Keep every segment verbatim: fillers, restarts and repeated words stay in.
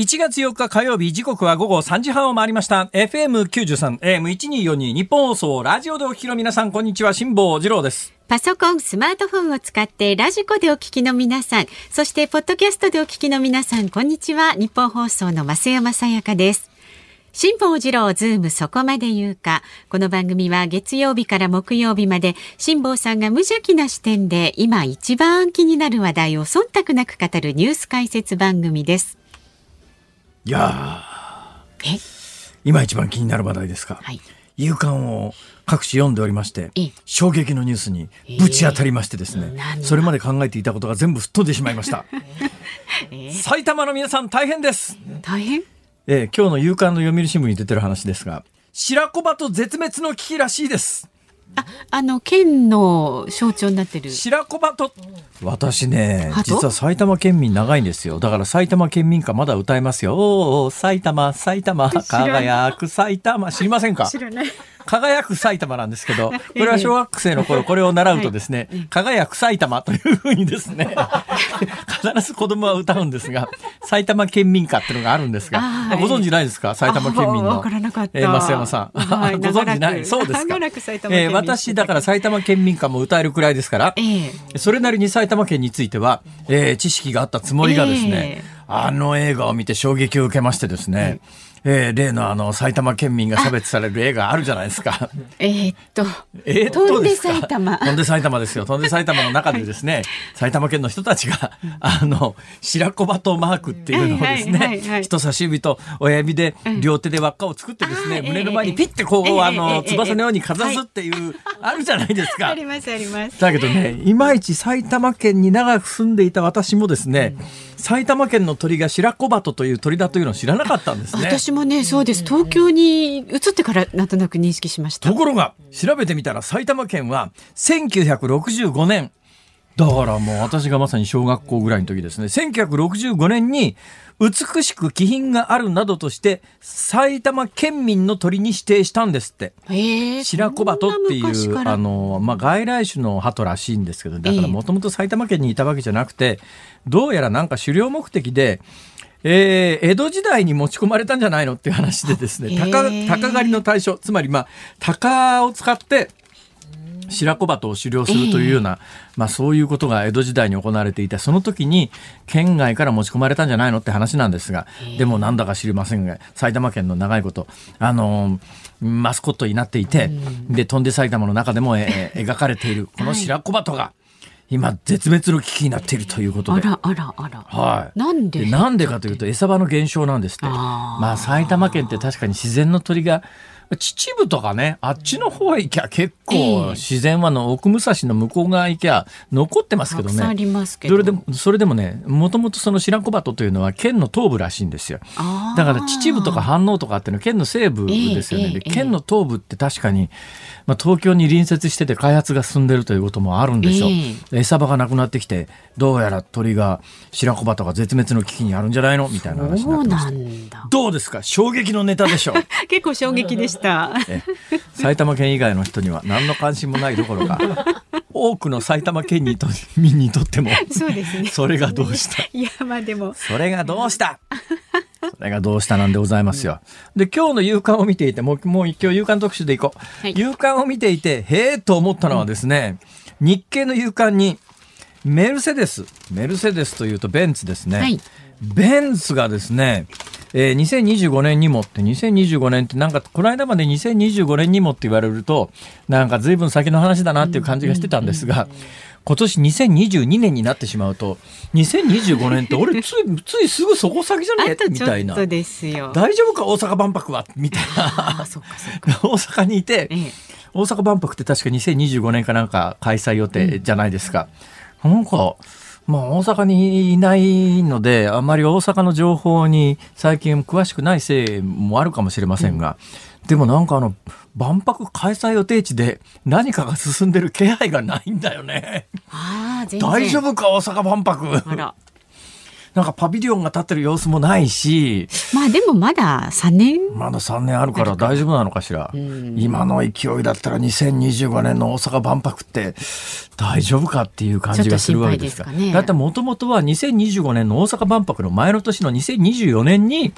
いちがつよっか火曜日、時刻はごごさんじはんを回りました。エフエムきゅうじゅうさん、エーエムせんにひゃくよんじゅうに 日本放送ラジオでお聞きの皆さん、こんにちは、辛坊治郎です。パソコン、スマートフォンを使ってラジコでお聞きの皆さん、そしてポッドキャストでお聞きの皆さん、こんにちは、日本放送の増山さやかです。辛坊治郎ズームそこまで言うか。この番組は月曜日から木曜日まで辛坊さんが無邪気な視点で今一番気になる話題を忖度なく語るニュース解説番組です。いやー、え今一番気になる話題ですか、はい、夕刊を各紙読んでおりまして、衝撃のニュースにぶち当たりましてですね、えー、それまで考えていたことが全部吹っ飛んでしまいました、えー、埼玉の皆さん大変です。大変。えー、今日の夕刊の読売新聞に出てる話ですが、白樺と絶滅の危機らしいです。あ、あの県の象徴になってる白樺と。私ね、実は埼玉県民長いんですよ。だから埼玉県民歌まだ歌えますよ。おお、埼玉埼玉輝く埼玉。知りませんか？知らない。輝く埼玉なんですけど、これは小学生の頃これを習うとですね、輝く埼玉という風にですね必ず子供は歌うんですが、埼玉県民歌っていうのがあるんですが、ご存知ないですか？埼玉県民の。わからなかった。えー、増山さん、はい、ご存知ない。そうですか。長らく埼玉県民、えー、私だから埼玉県民歌も歌えるくらいですから、えー、それなりに埼玉県については、えー、知識があったつもりがですね、えー、あの映画を見て衝撃を受けましてですね、えーえー、例のあの埼玉県民が差別される映画あるじゃないですか。えっと、えっと飛んで埼玉、飛んで埼玉ですよ。飛んで埼玉の中でですね、はい、埼玉県の人たちがあの白樺とマークっていうのをですね、はいはいはいはい、人差し指と親指で両手で輪っかを作ってですね、うん、胸の前にピッてこう、えー、あの翼のようにかざすっていう、えーえーえーはい、あるじゃないですか。ありますあります。だけどね、いまいち埼玉県に長く住んでいた私もですね、うん、埼玉県の鳥が白樺とという鳥だというのを知らなかったんですね。私もね、そうです。東京に移ってからなんとなく認識しました。ところが調べてみたら、埼玉県はせんきゅうひゃくろくじゅうごねん、だからもう私がまさに小学校ぐらいの時ですね、せんきゅうひゃくろくじゅうごねんに美しく気品があるなどとして埼玉県民の鳥に指定したんですって。白樺とっていうあの、まあ、外来種の鳩らしいんですけど、だからもともと埼玉県にいたわけじゃなくて、どうやらなんか狩猟目的でえー、江戸時代に持ち込まれたんじゃないのっていう話でですね、鷹狩りの対象、つまりまあ鷹を使って白樺鳩を狩猟するというような、まあ、そういうことが江戸時代に行われていて、その時に県外から持ち込まれたんじゃないのって話なんですが、でもなんだか知りませんが、埼玉県の長いことあのー、マスコットになっていて、で飛んで埼玉の中でも、えー、描かれているこの白樺鳩が今絶滅の危機になっているということで、あらあらあら、はい、なんで、なんでかというと餌場の減少なんですって。あ、まあ、埼玉県って確かに自然の鳥が、秩父とかね、あっちの方へ行きゃ結構自然はの奥武蔵の向こう側行きゃ残ってますけどね。たくさんありますけど、それでも、それでもね、もともとその白樺というのは県の東部らしいんですよ。だから秩父とか飯能とかっていうのは県の西部ですよね、えーえー、で県の東部って確かに、まあ、東京に隣接してて開発が進んでるということもあるんでしょう、えー、餌場がなくなってきて、どうやら鳥が白樺とか絶滅の危機にあるんじゃないのみたいな話になってました。そうなんだ。どうですか、衝撃のネタでしょ結構衝撃でした埼玉県以外の人には何の関心もないどころか多くの埼玉県民にとっても そうですね、それがどうした、いや、まあでもそれがどうしたそれがどうしたなんでございますよ。で、今日の夕刊を見ていて、もう、もう今日夕刊特集でいこう、はい、夕刊を見ていてへーと思ったのはですね、うん、日経の夕刊にメルセデス、メルセデスというとベンツですね、はい、ベンツがですね、えー、にせんにじゅうごねんにもって、にせんにじゅうごねんってなんかこの間までにせんにじゅうごねんにもって言われるとなんか随分先の話だなっていう感じがしてたんですが、今年にせんにじゅうにねんになってしまうと、にせんにじゅうごねんって俺つい、 ついすぐそこ先じゃねみたいな、ですよ、大丈夫か大阪万博はみたいな大阪にいて、ええ、大阪万博って確かにせんにじゅうごねんかなんか開催予定じゃないですか、うん、なんかまあ、大阪にいないのであまり大阪の情報に最近詳しくないせいもあるかもしれませんが、うん、でもなんかあの万博開催予定地で何かが進んでる気配がないんだよね。あ、全然大丈夫か大阪万博。あらなんかパビリオンが立ってる様子もないし、まあでもまださんねんまださんねんあるから大丈夫なのかしら、うん、今の勢いだったらにせんにじゅうごねんの大阪万博って大丈夫かっていう感じがするわけですから、ね、だってもともとはにせんにじゅうごねんの大阪万博の前の年のにせんにじゅうよねんに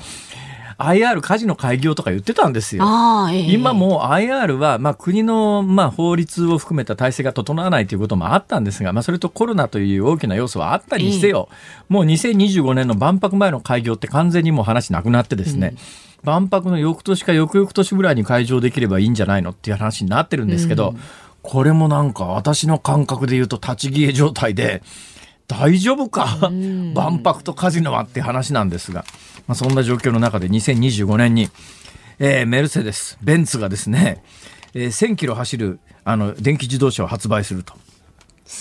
アイアール カジノ開業とか言ってたんですよ。あ、えー、今もう アイアール は、まあ、国の、まあ、法律を含めた体制が整わないということもあったんですが、まあ、それとコロナという大きな要素はあったりしてよ、えー、もうにせんにじゅうごねんの万博前の開業って完全にもう話なくなってですね、うん、万博の翌年か翌々年ぐらいに開場できればいいんじゃないのっていう話になってるんですけど、うん、これもなんか私の感覚で言うと立ち消え状態で大丈夫か、うん、万博とカジノはって話なんですが、まあ、そんな状況の中でにせんにじゅうごねんに、えー、メルセデスベンツがですね、えー、せんキロ走るあの電気自動車を発売すると、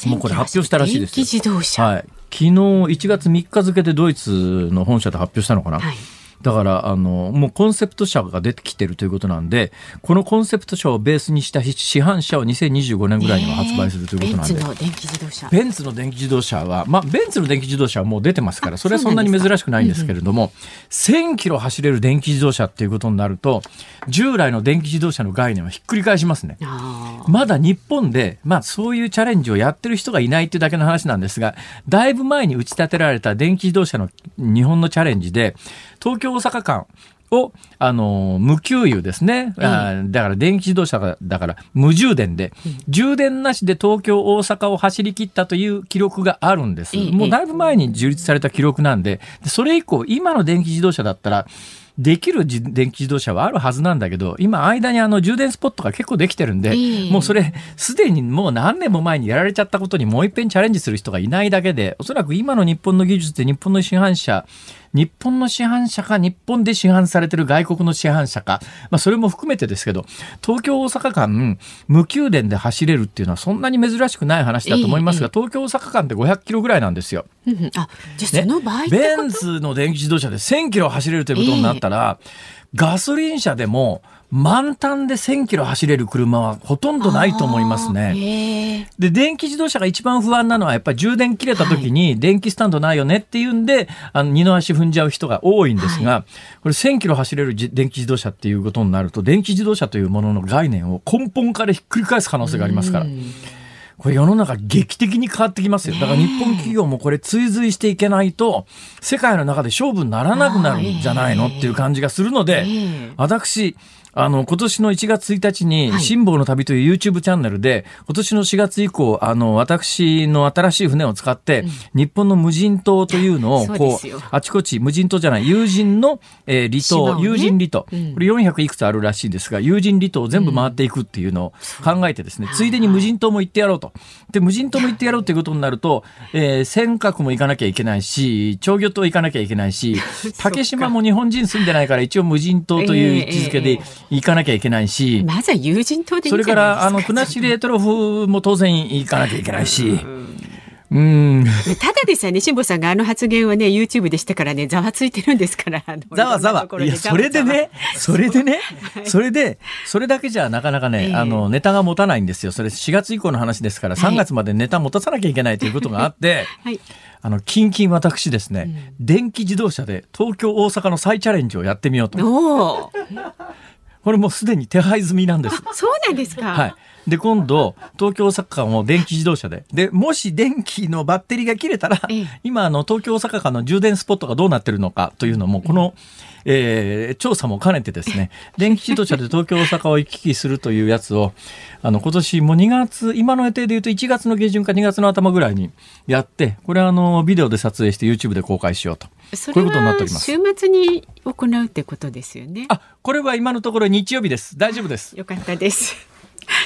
もうこれ発表したらしいです。電気自動車、はい、昨日いちがつみっか付でドイツの本社で発表したのかな、はい、だからあのもうコンセプト車が出てきてるということなんで、このコンセプト車をベースにした市販車をにせんにじゅうごねんぐらいには発売するということなんで、えー、ベンツの電気自動車ベンツの電気自動車は、まあ、ベンツの電気自動車はもう出てますから、それはそんなに珍しくないんですけれども、せんキロ走れる電気自動車っていうことになると従来の電気自動車の概念はひっくり返しますね。まだ日本で、まあ、そういうチャレンジをやってる人がいないっていうだけの話なんですが、だいぶ前に打ち立てられた電気自動車の日本のチャレンジで、東京大阪間をあの無給油ですね、うん、だから電気自動車だから無充電で、うん、充電なしで東京大阪を走り切ったという記録があるんです、うん、もうだいぶ前に樹立された記録なんで、それ以降今の電気自動車だったらできる電気自動車はあるはずなんだけど、今間にあの充電スポットが結構できてるんで、うん、もうそれすでにもう何年も前にやられちゃったことにもう一遍チャレンジする人がいないだけで、おそらく今の日本の技術で日本の市販車日本の市販車か日本で市販されてる外国の市販車か、まあ、それも含めてですけど、東京大阪間無給電で走れるっていうのはそんなに珍しくない話だと思いますが、ええ、東京大阪間ってごひゃくキロぐらいなんですよ、うんうん、あ、じゃあその場合ってこと、ね、ベンツの電気自動車でせんキロ走れるということになったら、ええ、ガソリン車でも満タンでせんキロ走れる車はほとんどないと思いますね。で、電気自動車が一番不安なのはやっぱり充電切れた時に電気スタンドないよねっていうんで、はい、あの二の足踏んじゃう人が多いんですが、はい、これせんキロ走れる電気自動車っていうことになると、電気自動車というものの概念を根本からひっくり返す可能性がありますから、これ世の中劇的に変わってきますよ。だから日本企業もこれ追随していけないと世界の中で勝負にならなくなるんじゃないのっていう感じがするので、私あの今年のいちがつついたちに辛坊の旅という YouTube チャンネルで、今年のしがつ以降あの私の新しい船を使って日本の無人島というのをこうあちこち、無人島じゃない有人のえ離島、有人離島、これよんひゃくいくつあるらしいですが、有人離島を全部回っていくっていうのを考えてですね、ついでに無人島も行ってやろうと。で、無人島も行ってやろうということになると、えー、尖閣も行かなきゃいけないし、釣魚島行かなきゃいけないし、竹島も日本人住んでないから一応無人島という位置づけで、えーえー行かなきゃいけないし、まずは友人島でいいんじゃないですか。それからあの国後レトロフも当然行かなきゃいけないし、うん、ただですよね、辛坊さんがあの発言をね YouTube でしてからね、ざわついてるんですから、ざわざわ、いやそれでねそれでねそれでそれだけじゃなかなかね、えー、あのネタが持たないんですよ。それしがつ以降の話ですから、さんがつまでネタ持たさなきゃいけないということがあって、はい、あの近々私ですね、うん、電気自動車で東京大阪の再チャレンジをやってみようと。おこれもうすでに手配済みなんです。そうなんですか。はい。で、今度東京大阪間を電気自動車で、でもし電気のバッテリーが切れたら、ええ、今あの東京大阪間の充電スポットがどうなってるのかというのもこの、えー、調査も兼ねてですね、電気自動車で東京大阪を行き来するというやつをあの今年もうにがつ、今の予定でいうといちがつの下旬かにがつの頭ぐらいにやって、これはあのビデオで撮影して YouTube で公開しようと。それは週末に行うってことですよね。あ、これは今のところ日曜日です。大丈夫です。よかったです。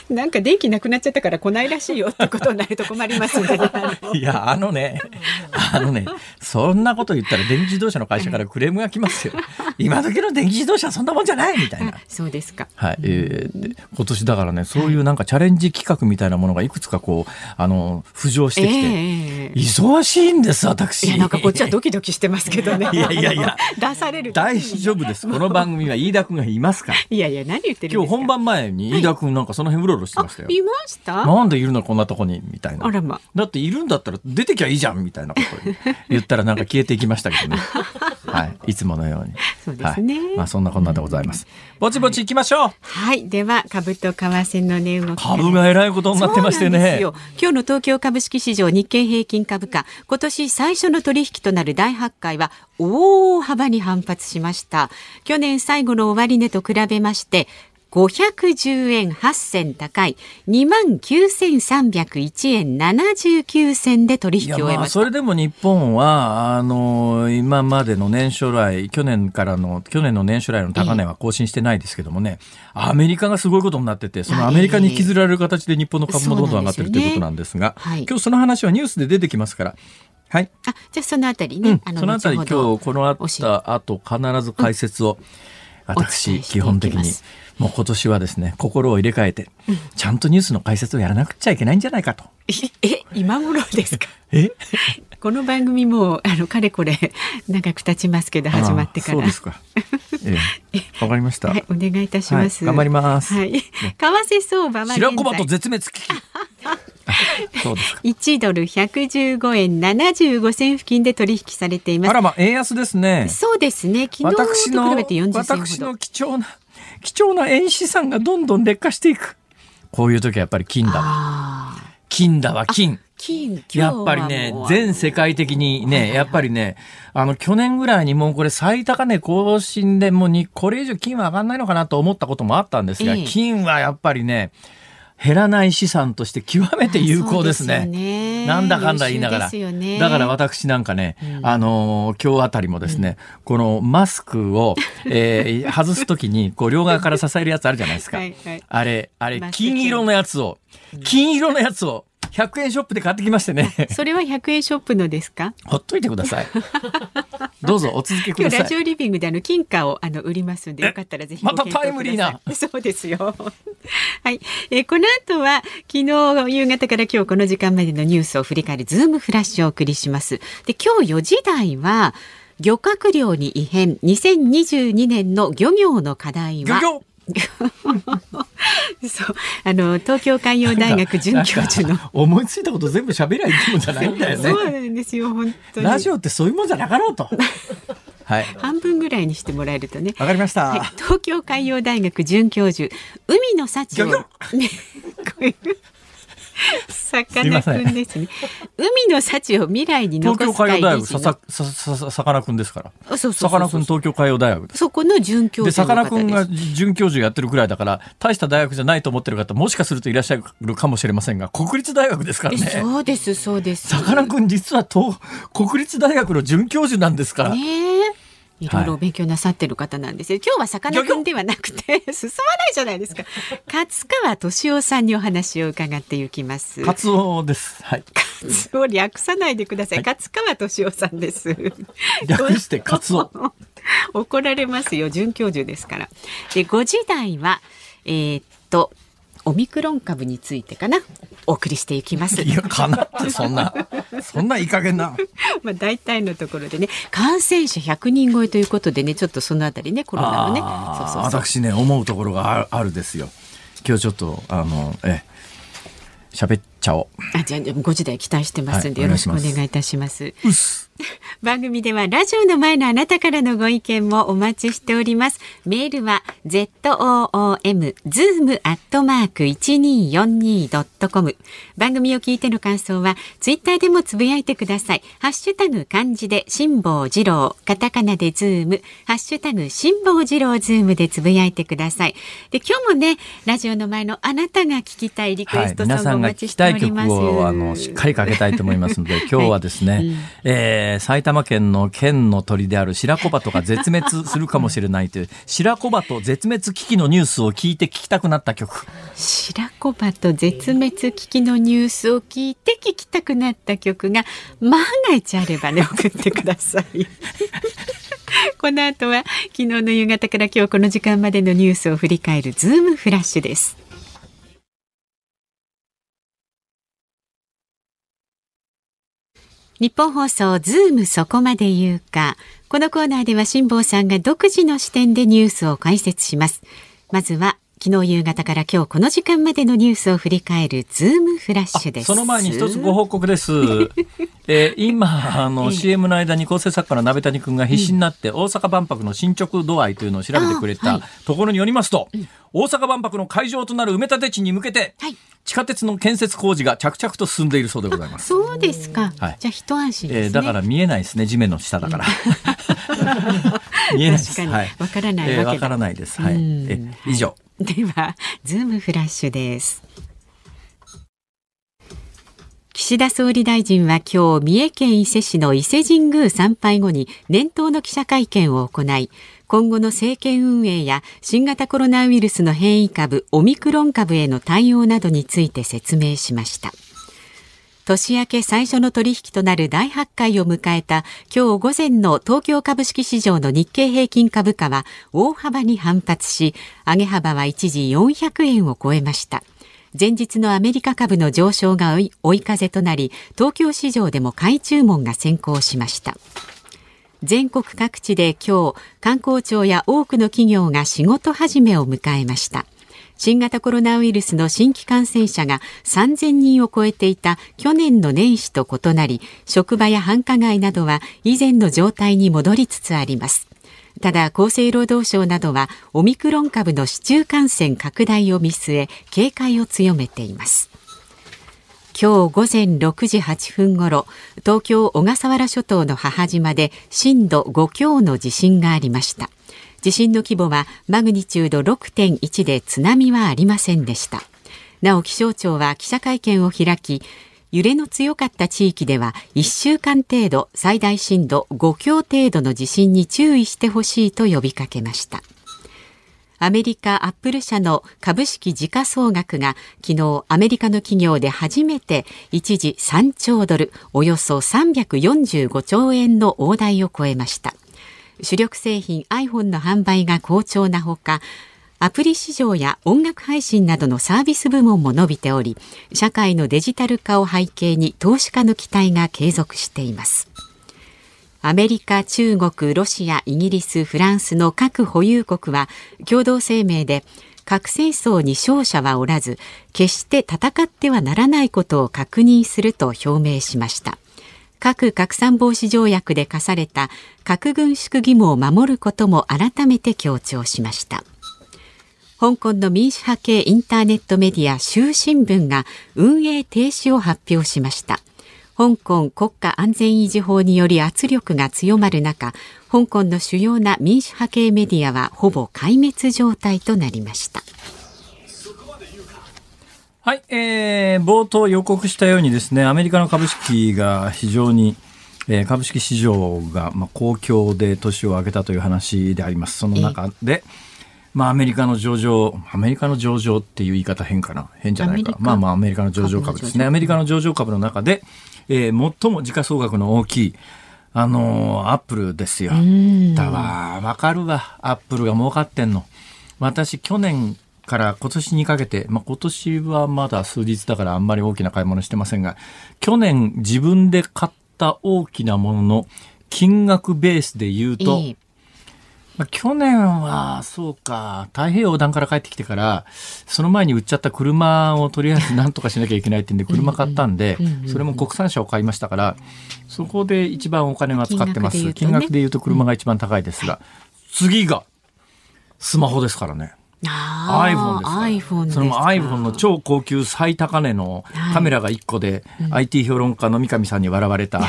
なんか電気なくなっちゃったから来ないらしいよってことになると困りますね。いや、あのね、あのね、そんなこと言ったら電気自動車の会社からクレームが来ますよ。今時の電気自動車はそんなもんじゃないみたいな。そうですか。はい、えー、今年だからね、そういうなんかチャレンジ企画みたいなものがいくつかこうあの浮上してきて、えー、忙しいんです私。いや、なんかこっちはドキドキしてますけどね。いやいやいや出される。大丈夫です。この番組は飯田君がいますから。いやいや、何言ってるんですか。今日本番前に飯田君なんかその辺うろうろしてましたよ。いました。なんでいるのこんなとこにみたいな。あらま。だっているんだったら出てきゃいいじゃんみたいなこ言ったらなんか消えていきましたけどね、はい、いつものように。そうですね、はい、まあ、そんなこんなでございます。ぼちぼちいきましょう。はい、はい、では株と為替の値動き。株がえらいことになってましてね。そうなんですよ。今日の東京株式市場日経平均株価、今年最初の取引となる大発会は大幅に反発しました。去年最後の終値と比べましてごひゃくじゅうえんはっせん高い にまんきゅうせんさんびゃくいちえんななじゅうきゅうせんで取引を終えました。まあそれでも日本はあの今までの年初来、去年からの去年の年初来の高値は更新してないですけどもね、えー、アメリカがすごいことになってて、そのアメリカに引きずられる形で日本の株もどんどん上がってる、えーね、ということなんですが、はい、今日その話はニュースで出てきますから、はい、あ、じゃあそのあたりね、うん、あのそのあたり今日このあった後必ず解説を、うん、私基本的にもう今年はですね、心を入れ替えて、うん、ちゃんとニュースの解説をやらなくちゃいけないんじゃないかと。え、今頃ですかえこの番組もあのかれこれ長く経ちますけど、始まってから。そうですか、ええ、わかりました、はい、お願いいたします、はい、頑張ります、はい、為替相場は現在白コバと絶滅危機そうですか。いちドルひゃくじゅうごえんななじゅうごせん付近で取引されています。あら、まあ円安ですね。そうですね、昨日と比べてよんじゅっせんほど。私の貴重な貴重な円資産がどんどん劣化していく。こういう時はやっぱり金だわ。金だわ、金。金、やっぱりね、全世界的にね、やっぱりね、あの去年ぐらいにもうこれ最高値更新で、もうにこれ以上金は上がらないのかなと思ったこともあったんですが、ええ、金はやっぱりね、減らない資産として極めて有効ですね。ああ、そうですよね。なんだかんだ言いながら、ね、だから私なんかね、うん、あの今日あたりもですね、うん、このマスクを、えー、外すときにこう両側から支えるやつあるじゃないですかはい、はい、あれあれ金色のやつを金色のやつをひゃくえんショップで買ってきましてね。それはひゃくえんショップのですか。ほっといてくださいどうぞお続けください。今日ラジオリビングであの金貨をあの売りますので、よかったらぜひご検討ください。またタイムリーな。そうですよはい、えー、この後は昨日夕方から今日この時間までのニュースを振り返るズームフラッシュをお送りします。で、今日よじ台は漁獲量に異変、にせんにじゅうにねんの漁業の課題は。漁業そう、あの東京海洋大学准教授の思いついたこと全部喋りゃいいもんじゃないんだよねそうなんですよ、本当にラジオってそういうもんじゃなかろうとはい、半分ぐらいにしてもらえるとね。わかりました、はい、東京海洋大学准教授、海の幸をさかなクンですね。海の幸を未来に残す会議の東京海洋大学、ささささかなクンですから。さかなクン東京海洋大学です。そこの准教授の方です。で、さかなクンが准教授やってるぐらいだから、大した大学じゃないと思ってる方もしかするといらっしゃるかもしれませんが、国立大学ですからね。そうですそうです。さかなクン実はと国立大学の准教授なんですから。ねえ。いろいろ勉強なさってる方なんですよ。今日はさかなクンではなくて進まないじゃないですか。勝川俊夫さんにお話を伺っていきます。勝夫です、はい、勝夫略さないでください、はい、勝川俊夫さんです略して勝夫怒られますよ、准教授ですから。で、ご時代は、えー、っとオミクロン株についてかな、お送りしていきます。いや、かなってそんなそんないい加減なまあ大体のところでね、感染者ひゃくにん超えということでね、ちょっとそのあたりね、コロナのね、そうそうそう、私ね思うところがあ る, あるですよ。今日ちょっとあのえ喋っちゃおう。あ、じゃあごじ台期待してますんで、はい、よろしくお願いいたします。うっす番組ではラジオの前のあなたからのご意見もお待ちしております。メールは ズーム アットマーク いちにーよんにー ドットコム。 番組を聞いての感想はツイッターでもつぶやいてください。ハッシュタグ漢字で辛坊治郎、カタカナでズーム、ハッシュタグ辛坊治郎ズームでつぶやいてください。で、今日もね、ラジオの前のあなたが聞きたいリクエストソングをお待ちしております、はい、皆さんが聞きたい曲をあのしっかりかけたいと思いますので今日はですね、はい、うん、えー埼玉県の県の鳥である白子鳩が絶滅するかもしれないという白子鳩絶滅危機のニュースを聞いて聞きたくなった曲。白子鳩絶滅危機のニュースを聞いて聞きたくなった曲が万が一あればね、送ってくださいこの後は昨日の夕方から今日この時間までのニュースを振り返るズームフラッシュです。日本放送ズームそこまで言うか。このコーナーでは辛坊さんが独自の視点でニュースを解説します。まずは昨日夕方から今日この時間までのニュースを振り返るズームフラッシュです。その前に一つご報告です、えー、今あの シーエム の間に構成作家の鍋谷くんが必死になって大阪万博の進捗度合いというのを調べてくれたところによりますと、はい、大阪万博の会場となる埋め立て地に向けて、はい、地下鉄の建設工事が着々と進んでいるそうでございます。そうですか、はい、じゃあ一安心ですね、えー、だから見えないですね、地面の下だから、うん、見えないです、確かに、はい、分からないわけだ、えー、分からないです、はい、え以上、はい、ではズームフラッシュです。岸田総理大臣は今日、三重県伊勢市の伊勢神宮参拝後に年頭の記者会見を行い、今後の政権運営や新型コロナウイルスの変異株オミクロン株への対応などについて説明しました。年明け最初の取引となる大発会を迎えた今日午前の東京株式市場の日経平均株価は大幅に反発し、上げ幅は一時よんひゃくえんを超えました。前日のアメリカ株の上昇が追い風となり、東京市場でも買い注文が先行しました。全国各地で今日、観光庁や多くの企業が仕事始めを迎えました。新型コロナウイルスの新規感染者がさんぜんにんを超えていた去年の年始と異なり、職場や繁華街などは以前の状態に戻りつつあります。ただ厚生労働省などはオミクロン株の市中感染拡大を見据え、警戒を強めています。今日午前ろくじはっぷんごろ、東京小笠原諸島の母島で震度ごきょうの地震がありました。地震の規模はマグニチュード ろくてんいち で、津波はありませんでした。なお気象庁は記者会見を開き、揺れの強かった地域ではいっしゅうかん程度、最大震度ごきょう程度の地震に注意してほしいと呼びかけました。アメリカアップル社の株式時価総額が昨日、アメリカの企業で初めて一時さんちょうドル、およそさんびゃくよんじゅうごちょうえんの大台を超えました。主力製品 iPhone の販売が好調なほか、アプリ市場や音楽配信などのサービス部門も伸びており、社会のデジタル化を背景に投資家の期待が継続しています。アメリカ、中国、ロシア、イギリス、フランスの核保有国は共同声明で、核戦争に勝者はおらず、決して戦ってはならないことを確認すると表明しました。核拡散防止条約で課された核軍縮義務を守ることも改めて強調しました。香港の民主派系インターネットメディア衆新聞が運営停止を発表しました。香港国家安全維持法により圧力が強まる中、香港の主要な民主派系メディアはほぼ壊滅状態となりました。はい、えー、冒頭予告したようにですね、アメリカの株式が非常に、えー、株式市場が、まあ、好況で年を明けたという話であります。その中で、えーまあ、アメリカの上場、アメリカの上場っていう言い方変かな、変じゃないか、まあまあアメリカの上場株ですね。アメリカの上場株の中で、えー、最も時価総額の大きい、あのー、アップルですよ。だわ、わかるわ、アップルが儲かってんの。私去年から今年にかけて、まあ、今年はまだ数日だからあんまり大きな買い物してませんが、去年自分で買った大きなものの金額ベースで言うと、いい、まあ、去年はそうか、太平洋横断から帰ってきてから、その前に売っちゃった車をとりあえず何とかしなきゃいけないってんで車買ったんで、それも国産車を買いましたから、そこで一番お金は使ってます。金額で言うと車が一番高いですが、次がスマホですからね。iPhone ですから、それも iPhone の超高級最高値のカメラがいっこで アイティー 評論家の三上さんに笑われた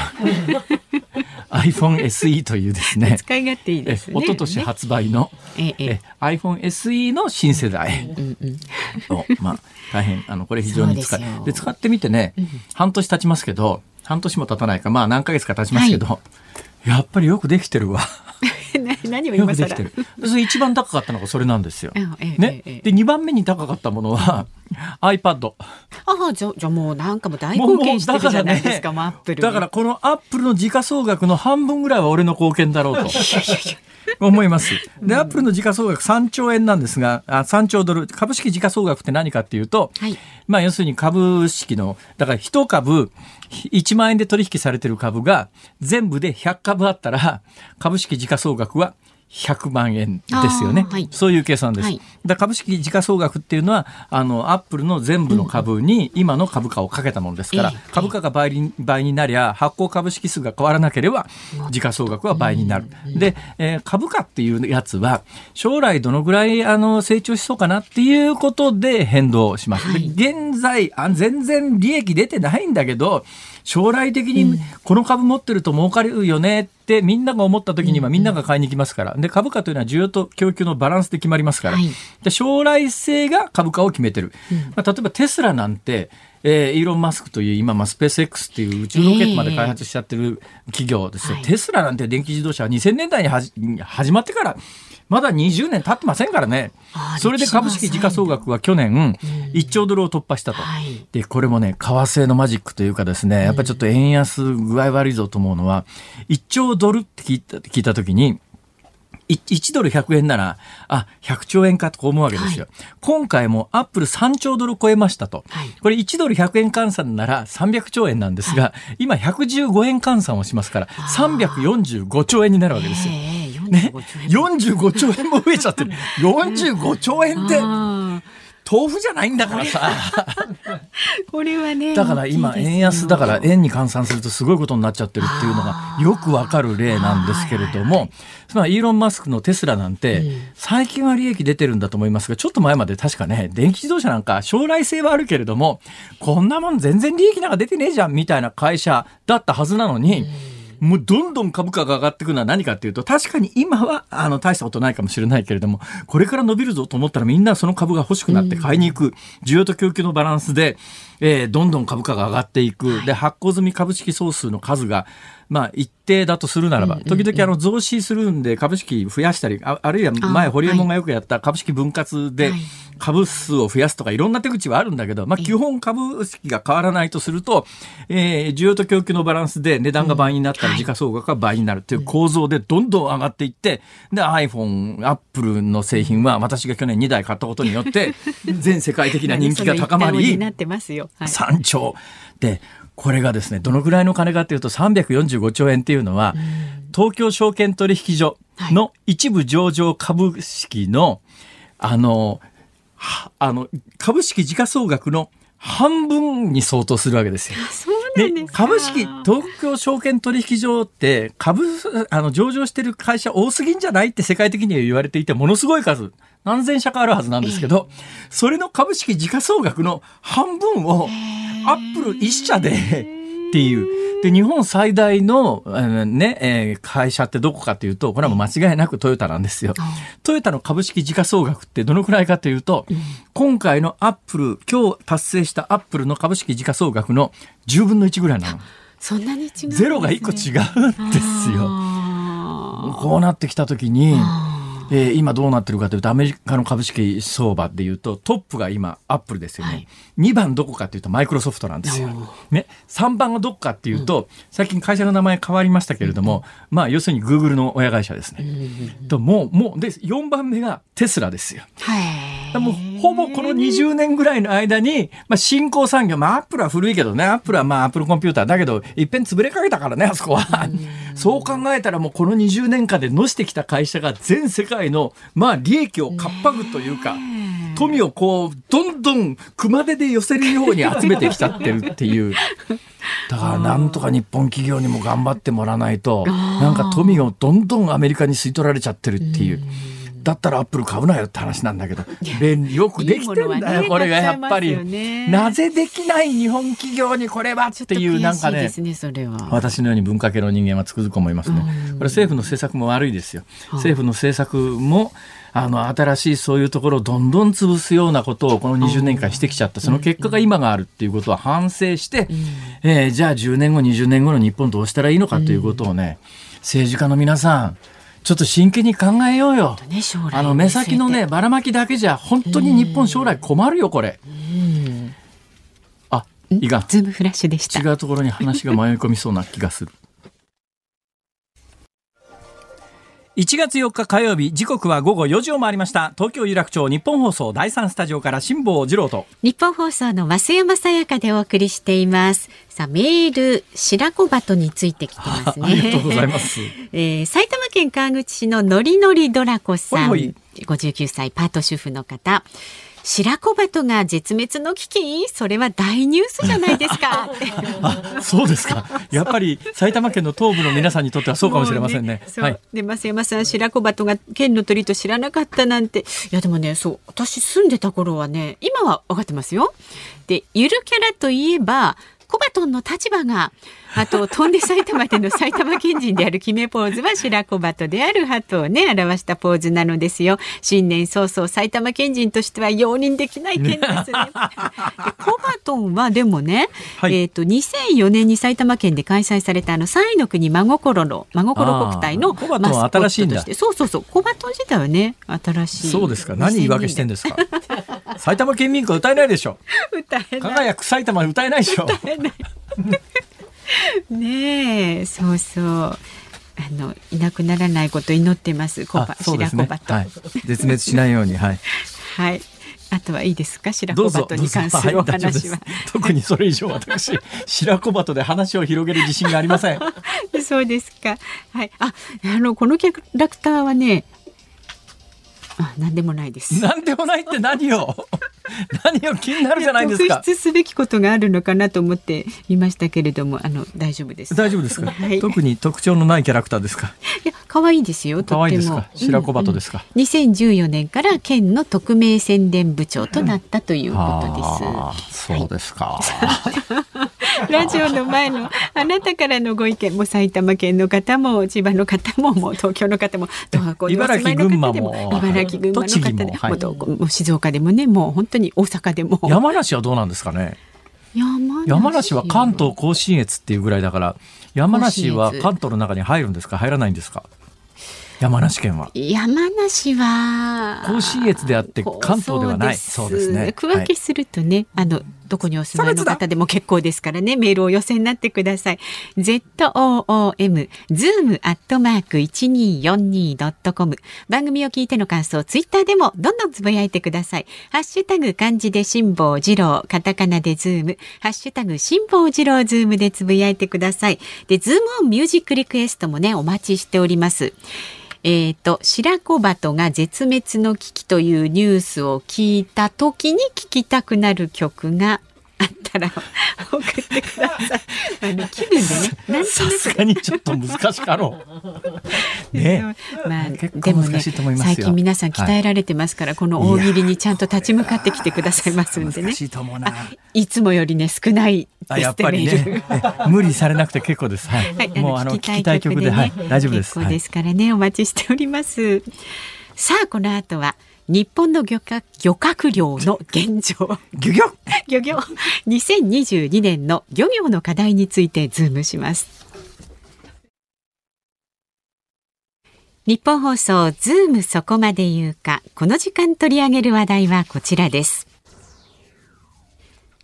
iPhone エスイー というですね、使い勝手いいですね、おととし発売の、ね、ええ、iPhone エスイー の新世代を、うんうんまあ、大変あのこれ非常に使いで使ってみてね、うん、半年経ちますけど、半年も経たないか、まあ何ヶ月か経ちますけど、はい、やっぱりよくできてるわ何を今更よくできてる。それ一番高かったのがそれなんですよ、ね、ええ、でにばんめに高かったものは iPad。 ああ、じゃあもうなんかもう大貢献してるじゃないですか。もうだからね、アップルだから、このアップルの時価総額の半分ぐらいは俺の貢献だろうと思います。でアップルの時価総額さんちょうえんなんですが、あさんちょうドル、株式時価総額って何かっていうと、はい、まあ要するに株式の、だからいち株いちまんえんで取引されてる株が全部でひゃっかぶあったら、株式時価総額はひゃくまんえんですよね、はい、そういう計算です、はい、だ株式時価総額っていうのはあのアップルの全部の株に今の株価をかけたものですから、うん、株価が倍に、倍になりゃ発行株式数が変わらなければ時価総額は倍になる、うん、で、えー、株価っていうやつは将来どのぐらいあの成長しそうかなっていうことで変動します、はい、で現在あ全然利益出てないんだけど将来的にこの株持ってると儲かるよねってみんなが思った時にはみんなが買いに行きますから、で株価というのは需要と供給のバランスで決まりますから、はい、で将来性が株価を決めてる、まあ、例えばテスラなんて、えー、イーロン・マスクという今、まあ、スペース X という宇宙ロケットまで開発しちゃってる企業ですよ、えー、テスラなんて電気自動車はにせんねんだいにはじ始まってからまだにじゅうねん経ってませんからね。それで株式時価総額は去年いっちょうドルを突破したと。でこれもね為替のマジックというかですね、やっぱりちょっと円安具合悪いぞと思うのは、いっちょうドルって聞いた、聞いた時にいちドルひゃくえんならあひゃくちょうえんかとこう思うわけですよ、はい、今回もアップルさんちょうドルを超えましたと、はい、これいちドルひゃくえん換算ならさんびゃくちょうえんなんですが、はい、今ひゃくじゅうごえん換算をしますからさんびゃくよんじゅうごちょうえんになるわけですよ、ね、よんじゅうごちょうえんも増えちゃってるよんじゅうごちょうえんって豆腐じゃないんだからさこれはね、だから今円安だから円に換算するとすごいことになっちゃってるっていうのがよくわかる例なんですけれども、つまりイーロン・マスクのテスラなんて最近は利益出てるんだと思いますが、ちょっと前まで確かね電気自動車なんか将来性はあるけれどもこんなもん全然利益なんか出てねえじゃんみたいな会社だったはずなのに、もうどんどん株価が上がっていくのは何かというと、確かに今はあの大したことないかもしれないけれどもこれから伸びるぞと思ったらみんなその株が欲しくなって買いに行く、需要と供給のバランスで、えー、どんどん株価が上がっていく。で発行済み株式総数の数がまあ一定だとするならば、時々あの増資するんで株式増やしたり、 あ, あるいは前堀江門がよくやった株式分割で株数を増やすとかいろんな手口はあるんだけど、まあ基本株式が変わらないとすると、えー、需要と供給のバランスで値段が倍になったら時価総額が倍になるという構造でどんどん上がっていって、で iPhone、Apple の製品は私が去年にだい買ったことによって全世界的な人気が高まりさんちょうで、これがですねどのぐらいの金かというとさんびゃくよんじゅうごちょうえんっていうのは東京証券取引所の一部上場株式の、はい、あのあの株式時価総額の半分に相当するわけですよ。そうなんですか。株式東京証券取引所って株あの上場してる会社多すぎんじゃないって世界的に言われていて、ものすごい数何千社かあるはずなんですけど、えー、それの株式時価総額の半分をアップルいっしゃでっていう。で日本最大の、うんねえー、会社ってどこかというと、これはもう間違いなくトヨタなんですよ。トヨタの株式時価総額ってどのくらいかというと、うん、今回のアップル今日達成したアップルの株式時価総額のじゅうぶんのいちぐらいなの。そんなに違うんですね。ゼロがいっこ違うんですよ。こうなってきた時に、えー、今どうなってるかというと、アメリカの株式相場でいうとトップが今アップルですよね、はい、にばんどこかというとマイクロソフトなんですよ、ね、さんばんがどこかっていうと、うん、最近会社の名前変わりましたけれども、うん、まあ要するにグーグルの親会社ですね、うん、ともうもうでよんばんめがテスラですよ、はい、もうほぼこのにじゅうねんぐらいの間に、まあ、新興産業、まあ、アップルは古いけどね、アップルはまあアップルコンピューターだけどいっぺん潰れかけたからね、あそこは、うん、そう考えたらもうこのにじゅうねんかんでのしてきた会社が全世界のまあ利益をかっぱぐというか、富をこうどんどん熊手で寄せるように集めてきちゃってるっていう。だからなんとか日本企業にも頑張ってもらわないと、なんか富をどんどんアメリカに吸い取られちゃってるっていう。だったらアップル買うなよって話なんだけど、よくできてるんだよ、これがやっぱり。なぜできない日本企業にこれはっていう、なんかね、私のように文化系の人間はつくづく思いますね。これ政府の政策も悪いですよ。政府の政策もあの新しいそういうところをどんどん潰すようなことをこのにじゅうねんかんしてきちゃった。その結果が今があるっていうことは反省して、えー、じゃあじゅうねんごにじゅうねんごの日本どうしたらいいのかということをね、政治家の皆さんちょっと真剣に考えようよ。ね、あの目先のねばらまきだけじゃ本当に日本将来困るよこれ。うんあ、いがん。ズームフラッシュでした。違うところに話が迷い込みそうな気がする。いちがつよっか火曜日、時刻はごごよじを回りました。東京有楽町日本放送だいさんスタジオから辛坊治郎と日本放送の増山さやかでお送りしています。さあメール白子鳩についてきてますね。ありがとうございます。、えー、埼玉県川口市ののりのりドラコさん、おいおいごじゅうきゅうさいパート主婦の方。白子バトが絶滅の危機、それは大ニュースじゃないですかあ、そうですか。やっぱり埼玉県の東部の皆さんにとってはそうかもしれませんね。ね、はい、で増山さん、白子バトが県の鳥と知らなかったなんて。いやでもね、そう、私住んでた頃はね、今は分かってますよ。でゆるキャラといえばコバトンの立場が、あと飛んで埼玉での埼玉県人である決めポーズは白子鳩である鳩をね表したポーズなのですよ。新年早々埼玉県人としては容認できない件ですねコバトンはでもね、はい、えー、とにせんよねんに埼玉県で開催されたあの彩の国真心の真心国体のコバトンは新しいんだ。そうそうそう、コバトン自体はね新しい。そうですか。何言い訳してんですか埼玉県民歌歌えないでしょ歌えない。輝く埼玉歌えないでしょ歌えないねえ、そうそう、あのいなくならないことを祈ってますコバ、白子バト、はい、絶滅しないように、はいはい、あとはいいですか、白子バトに関するお話は、はい、特にそれ以上私白子バトで話を広げる自信がありませんそうですか、はい、あ、あのこのキャラクターはね、あ、何でもないです。何でもないって何よ何を気になるじゃないですか。特筆すべきことがあるのかなと思っていましたけれども、あの大丈夫です。大丈夫ですか、はい、特に特徴のないキャラクターですか。いや可愛いですよ、可愛いですか。白子鳩ですか、うんうん、にせんじゅうよねんから県の特命宣伝部長となったということです、うん、あ、そうですかラジオの前のあなたからのご意見も、埼玉県の方も千葉の方 も, もう東京の方も東北にお住まいの方でも茨城群馬の方で も, も, も, も, も静岡でもね、もう本当に大阪でも。山梨はどうなんですかね。山 梨, 山梨は関東甲信越っていうぐらいだから、山梨は関東の中に入るんですか、入らないんですか。山梨県は。山梨は甲信越であって関東ではない。そうですね。区分けするとね、はい、あのどこにお住まいの方でも結構ですからね、メールを寄せになってください。 ズーム アットマーク いちにーよんにー ドットコム 番組を聞いての感想、ツイッターでもどんどんつぶやいてください。ハッシュタグ漢字で辛坊治郎、カタカナでズーム、ハッシュタグ辛坊治郎ズームでつぶやいてください。でズームオンミュージックリクエストもねお待ちしております。えーと、白子バトが絶滅の危機というニュースを聞いた時に聞きたくなる曲があったら送ってくださいあの気分でね、さすがにちょっと難しかろう、ねまあ、結構難しいと思いますよ。でもね、最近皆さん鍛えられてますから、はい、この大喜利にちゃんと立ち向かってきてくださいますんでね。 い, 難しいと思うな。いつもよりね少ないです。やっぱりね無理されなくて結構です、はいはい、もうあの聞きたい曲で、はい、大丈夫です。結構ですからね、はい、お待ちしております。さあこの後は日本の漁獲、漁獲量の現状漁業漁業にせんにじゅうにねんの漁業の課題についてズームします。日本放送ズームそこまで言うか、この時間取り上げる話題はこちらです。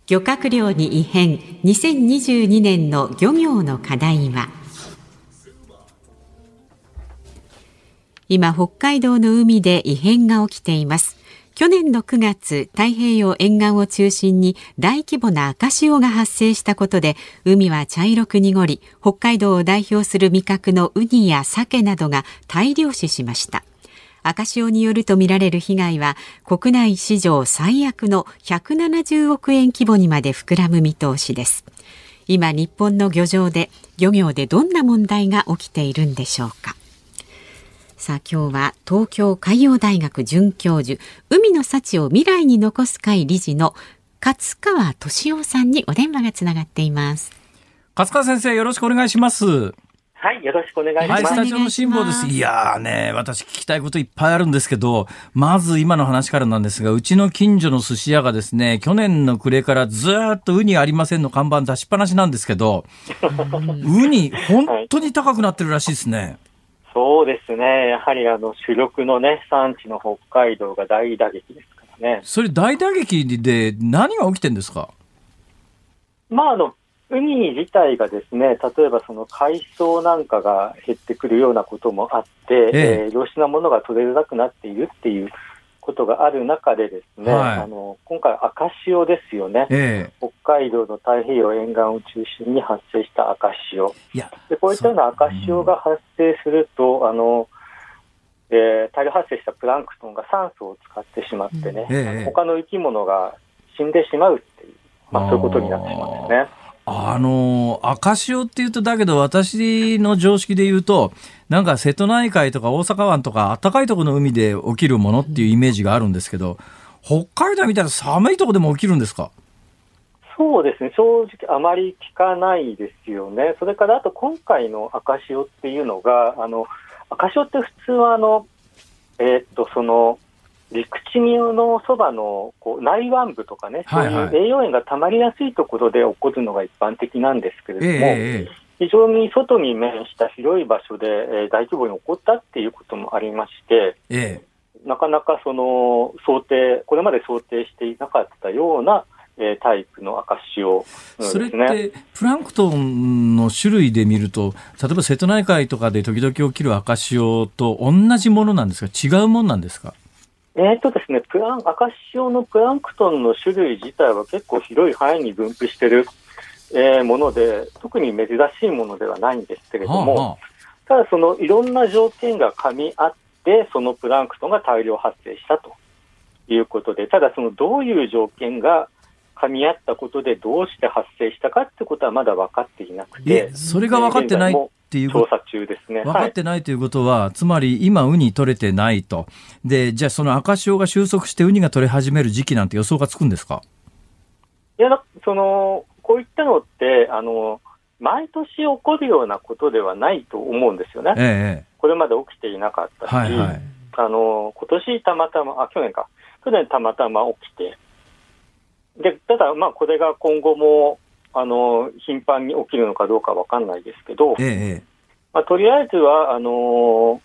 漁獲量に異変、にせんにじゅうにねんの漁業の課題は。今北海道の海で異変が起きています。去年のくがつ、太平洋沿岸を中心に大規模な赤潮が発生したことで、海は茶色く濁り、北海道を代表する味覚のウニやサケなどが大量死しました。赤潮によるとみられる被害は国内史上最悪のひゃくななじゅうおくえん規模にまで膨らむ見通しです。今日本の漁場で漁業でどんな問題が起きているんでしょうか。さあ今日は東京海洋大学准教授、海の幸を未来に残す会理事の勝川俊夫さんにお電話がつながっています。勝川先生、よろしくお願いします。はい、よろしくお願いします。はい、スタジオの辛坊です。いやーね、私聞きたいこといっぱいあるんですけど、まず今の話からなんですが、うちの近所の寿司屋がですね、去年の暮れからずーっとウニありませんの看板出しっぱなしなんですけどウニ本当に高くなってるらしいですね。はい、そうですね。やはりあの主力のね産地の北海道が大打撃ですからね。それ大打撃で何が起きてんですか。まああのウニ自体がですね、例えばその海藻なんかが減ってくるようなこともあって、えええー、良質なものが取れなくなっているっていうことがある中でですね、はい、あの今回赤潮ですよね、えー、北海道の太平洋沿岸を中心に発生した赤潮いやでこういったような赤潮が発生すると、うん、あのえー、大量発生したプランクトンが酸素を使ってしまってね、うんええ、他の生き物が死んでしまうっていう、まあ、そういうことになってしまうんですね。あの赤潮っていうとだけど私の常識で言うとなんか瀬戸内海とか大阪湾とか暖かいところの海で起きるものっていうイメージがあるんですけど、北海道みたいな寒いところでも起きるんですか？そうですね、正直あまり聞かないですよね。それからあと今回の赤潮っていうのがあの赤潮って普通はあの、えー、っとその陸地のそばのこう内湾部とかね、はいはい、そういう栄養塩がたまりやすいところで起こるのが一般的なんですけれども、えー、非常に外に面した広い場所で、えー、大規模に起こったっていうこともありまして、えー、なかなかその想定これまで想定していなかったようなタイプの赤潮ですね。それってプランクトンの種類で見ると例えば瀬戸内海とかで時々起きる赤潮と同じものなんですか、違うものなんですか？えーとですね、プラン赤潮のプランクトンの種類自体は結構広い範囲に分布している、えー、もので特に珍しいものではないんですけれども、はあはあ、ただそのいろんな条件が噛み合ってそのプランクトンが大量発生したということで、ただそのどういう条件が噛み合ったことでどうして発生したかってことはまだ分かっていなくて、それが分かってないっていう調査中ですね。分かってないということは、はい、つまり今ウニ取れてないと。でじゃあその赤潮が収束してウニが取れ始める時期なんて予想がつくんですか？いやそのこういったのってあの毎年起こるようなことではないと思うんですよね、ええ、これまで起きていなかったし、はいはい、あの今年たまたまあ去年か去年たまたま起きてでただまあこれが今後もあの頻繁に起きるのかどうか分かんないですけど、ええまあ、とりあえずはあのー、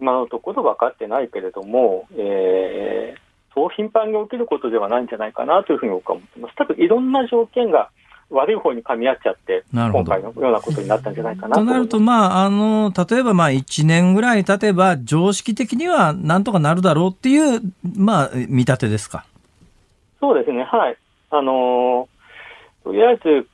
今のところ分かってないけれども、えー、そう頻繁に起きることではないんじゃないかなというふうに僕は思ってます。多分いろんな条件が悪い方に噛み合っちゃって今回のようなことになったんじゃないかなと。なると、まあ、あの例えばまあいちねんぐらい経てば常識的にはなんとかなるだろうっていう、まあ、見立てですか？そうですね、はい、あのー、とりあえず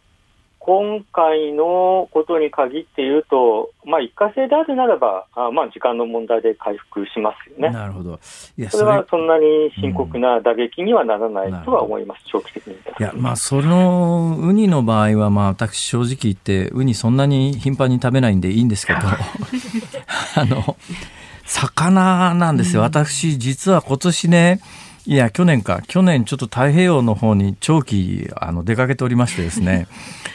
今回のことに限って言うと、まあ、一過性であるならばあ、まあ、時間の問題で回復しますよね。なるほど。いやそれはそんなに深刻な打撃にはならないとは思います、長期的に。いや、まあ、そのウニの場合は、まあ、私正直言ってウニそんなに頻繁に食べないんでいいんですけどあの魚なんですよ、うん、私実は今年ねいや去年か去年ちょっと太平洋の方に長期あの出かけておりましてですね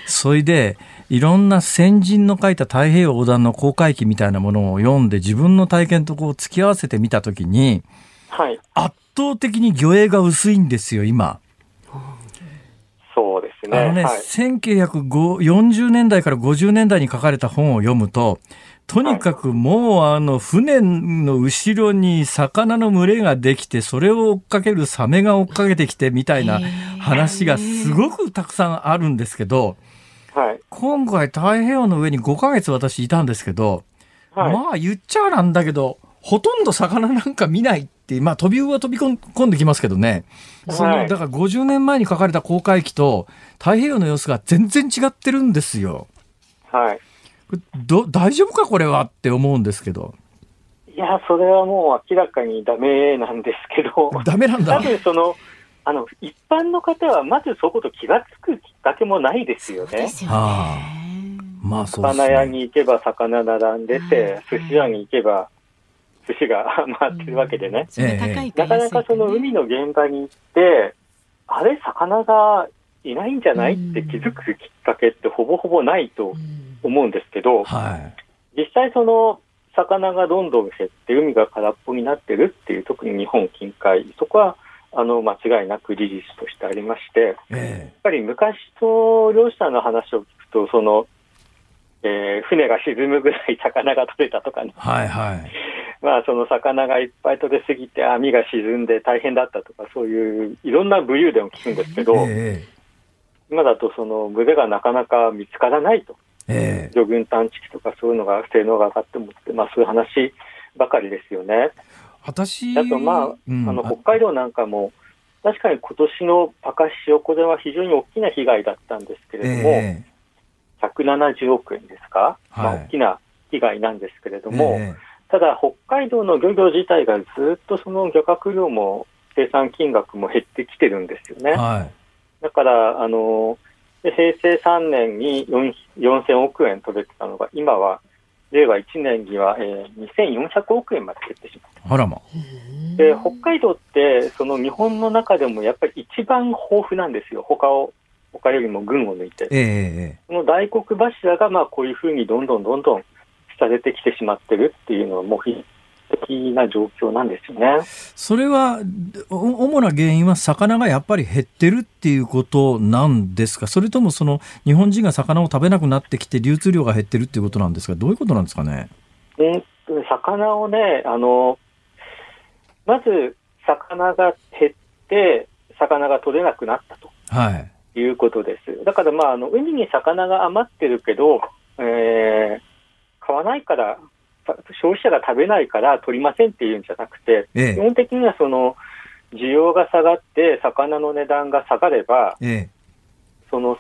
それでいろんな先人の書いた太平洋横断の航海記みたいなものを読んで自分の体験とこう付き合わせてみたときに、はい、圧倒的に魚影が薄いんですよ今。そうですね。あのね、はい、せんきゅうひゃくよんじゅうねんだいからごじゅうねんだいに書かれた本を読むととにかくもうあの船の後ろに魚の群れができてそれを追っかけるサメが追っかけてきてみたいな話がすごくたくさんあるんですけど、今回太平洋の上にごかげつ私いたんですけど、まあ言っちゃなんだけどほとんど魚なんか見ないって、まあ飛び魚は飛び込んできますけどね。そのだからごじゅうねんまえに書かれた航海記と太平洋の様子が全然違ってるんですよ。はい。ど大丈夫かこれはって思うんですけど。いやそれはもう明らかにダメなんですけど。ダメなんだ。多分そのあの一般の方はまずそういうこと気がつくきっかけもないですよね。そうですよね。はあ。まあそうですね。魚屋に行けば魚並んでて、寿司屋に行けば寿司が回ってるわけでね。うん、高いか安いかね。なかなかその海の現場に行ってあれ魚がいないんじゃないって気づくきっかけってほぼほぼないと思うんですけど、はい、実際その魚がどんどん減って海が空っぽになってるっていう特に日本近海そこはあの間違いなく事実としてありまして、えー、やっぱり昔と漁師さんの話を聞くとその、えー、船が沈むぐらい魚が取れたとかね、はいはいまあ、その魚がいっぱい取れすぎて網が沈んで大変だったとかそういういろんな武勇伝を聞くんですけど、えー今だとその群れがなかなか見つからないと、えー、魚群探知機とかそういうのが性能が上がってもって、まあ、そういう話ばかりですよね。私だと、まあうん、あの北海道なんかも確かに今年の赤潮これは非常に大きな被害だったんですけれども、えー、ひゃくななじゅうおくえんですか、はいまあ、大きな被害なんですけれども、えー、ただ北海道の漁業自体がずっとその漁獲量も生産金額も減ってきてるんですよね、はい、だからあのへいせいさんねんによんせんおくえん取れてたのが今はれいわいちねんには、えー、にせんよんひゃくおくえんまで減ってしまった。あらま。で、北海道ってその日本の中でもやっぱり一番豊富なんですよ。他を他よりも群を抜いて、えー、その大黒柱がまあこういうふうにどんどんどんどん廃れてきてしまってるっていうのはもう非常的な状況なんですよね。それは主な原因は魚がやっぱり減ってるっていうことなんですか、それともその日本人が魚を食べなくなってきて流通量が減ってるっていうことなんですか、どういうことなんですかね。うん、魚をねあのまず魚が減って魚が取れなくなったと、はい、いうことです。だから、まあ、あの海に魚が余ってるけど、えー、買わないから消費者が食べないから取りませんっていうんじゃなくて、ええ、基本的にはその需要が下がって魚の値段が下がれば、ええ、その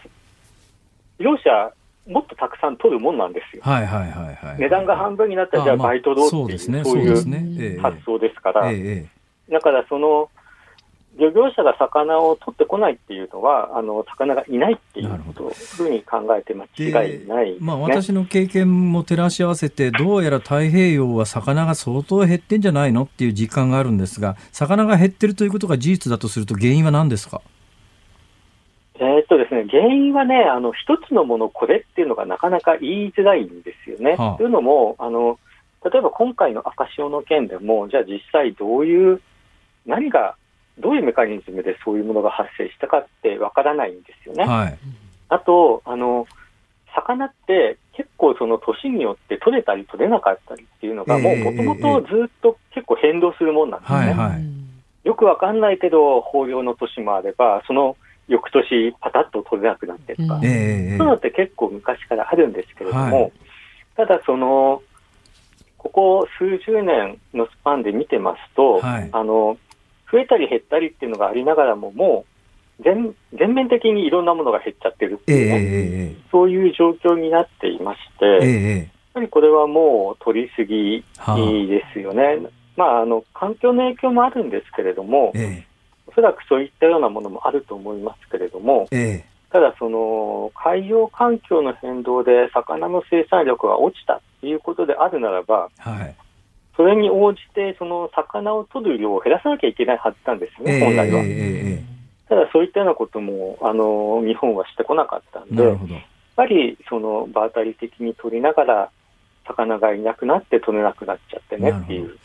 漁師はもっとたくさん取るもんなんですよ、はいはいはいはい、値段が半分になったらじゃあ倍取ろうっていう、まあ、そうですね、そういう発想ですから、ええええ、だからその漁業者が魚を取ってこないっていうのはあの魚がいないっていうことをふうに考えて間違いない、ねまあ、私の経験も照らし合わせてどうやら太平洋は魚が相当減ってんじゃないのっていう実感があるんですが、魚が減ってるということが事実だとすると原因は何ですか。えーっとですね、原因はねあの一つのものこれっていうのがなかなか言いづらいんですよね、はあ、というのもあの例えば今回の赤潮の件でもじゃあ実際どういう何がどういうメカニズムでそういうものが発生したかってわからないんですよね、はい、あとあの魚って結構その年によって取れたり取れなかったりっていうのがもうもともとずっと結構変動するもんなんですね、はいはい、よくわかんないけど豊漁の年もあればその翌年パタッと取れなくなってとか、うん、そういうのって結構昔からあるんですけれども、はい、ただそのここ数十年のスパンで見てますと、はい、あの増えたり減ったりっていうのがありながらももう 全, 全面的にいろんなものが減っちゃってるっていう、ねえー、そういう状況になっていまして、えー、やっぱりこれはもう取りすぎですよね、まあ、あの環境の影響もあるんですけれども、えー、おそらくそういったようなものもあると思いますけれども、えー、ただその海洋環境の変動で魚の生産力が落ちたっていうことであるならば、はいそれに応じてその魚を取る量を減らさなきゃいけないはずなんですね、えー、本来は、えー、ただそういったようなこともあの日本はしてこなかったんで、やっぱりその場当たり的に取りながら魚がいなくなって取れなくなっちゃってねっていう、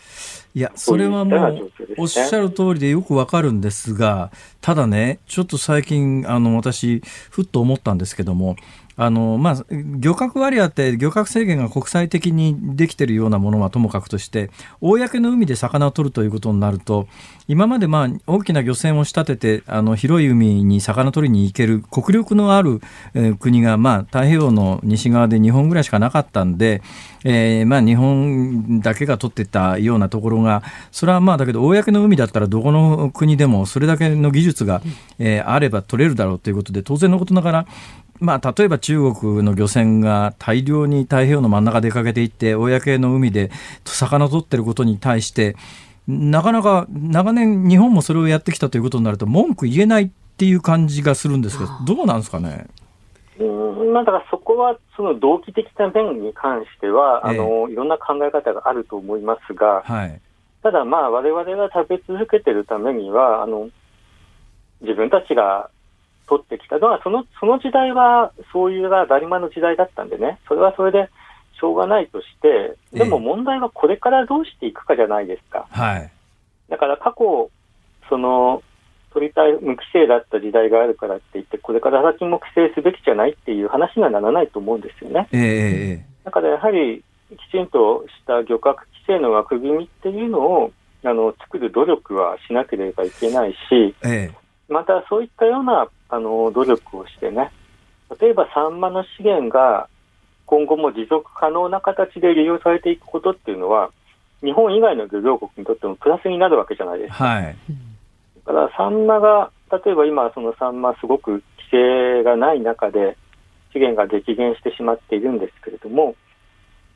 いやそれはもうおっしゃる通りでよくわかるんですが、ただねちょっと最近あの私ふっと思ったんですけども、あのまあ、漁獲割り当て漁獲制限が国際的にできているようなものはともかくとして、公の海で魚を取るということになると、今までまあ大きな漁船を仕立ててあの広い海に魚取りに行ける国力のある、えー、国が、まあ、太平洋の西側でにほんぐらいしかなかったんで、えーまあ、日本だけが取っていたようなところが、それはまあだけど公の海だったらどこの国でもそれだけの技術が、えー、あれば取れるだろうということで、当然のことながらまあ、例えば中国の漁船が大量に太平洋の真ん中出かけていって公の海で魚を取ってることに対して、なかなか長年日本もそれをやってきたということになると文句言えないっていう感じがするんですけど、どうなんですかね。うーん、まあ、だからそこはその動機的な面に関しては、えー、あのいろんな考え方があると思いますが、はい、ただまあ我々が食べ続けてるためにはあの自分たちが取ってきたのはその、その時代はそういうがだりまの時代だったんでね、それはそれでしょうがないとして、でも問題はこれからどうしていくかじゃないですか、えーはい、だから過去その取りたい無規制だった時代があるからって言ってこれから先も規制すべきじゃないっていう話にはならないと思うんですよね、えー、だからやはりきちんとした漁獲規制の枠組みっていうのをあの作る努力はしなければいけないし、えー、またそういったようなあの努力をしてね、例えばサンマの資源が今後も持続可能な形で利用されていくことっていうのは日本以外の漁業国にとってもプラスになるわけじゃないですか、はい、だからサンマが例えば今そのサンマすごく規制がない中で資源が激減してしまっているんですけれども、やっ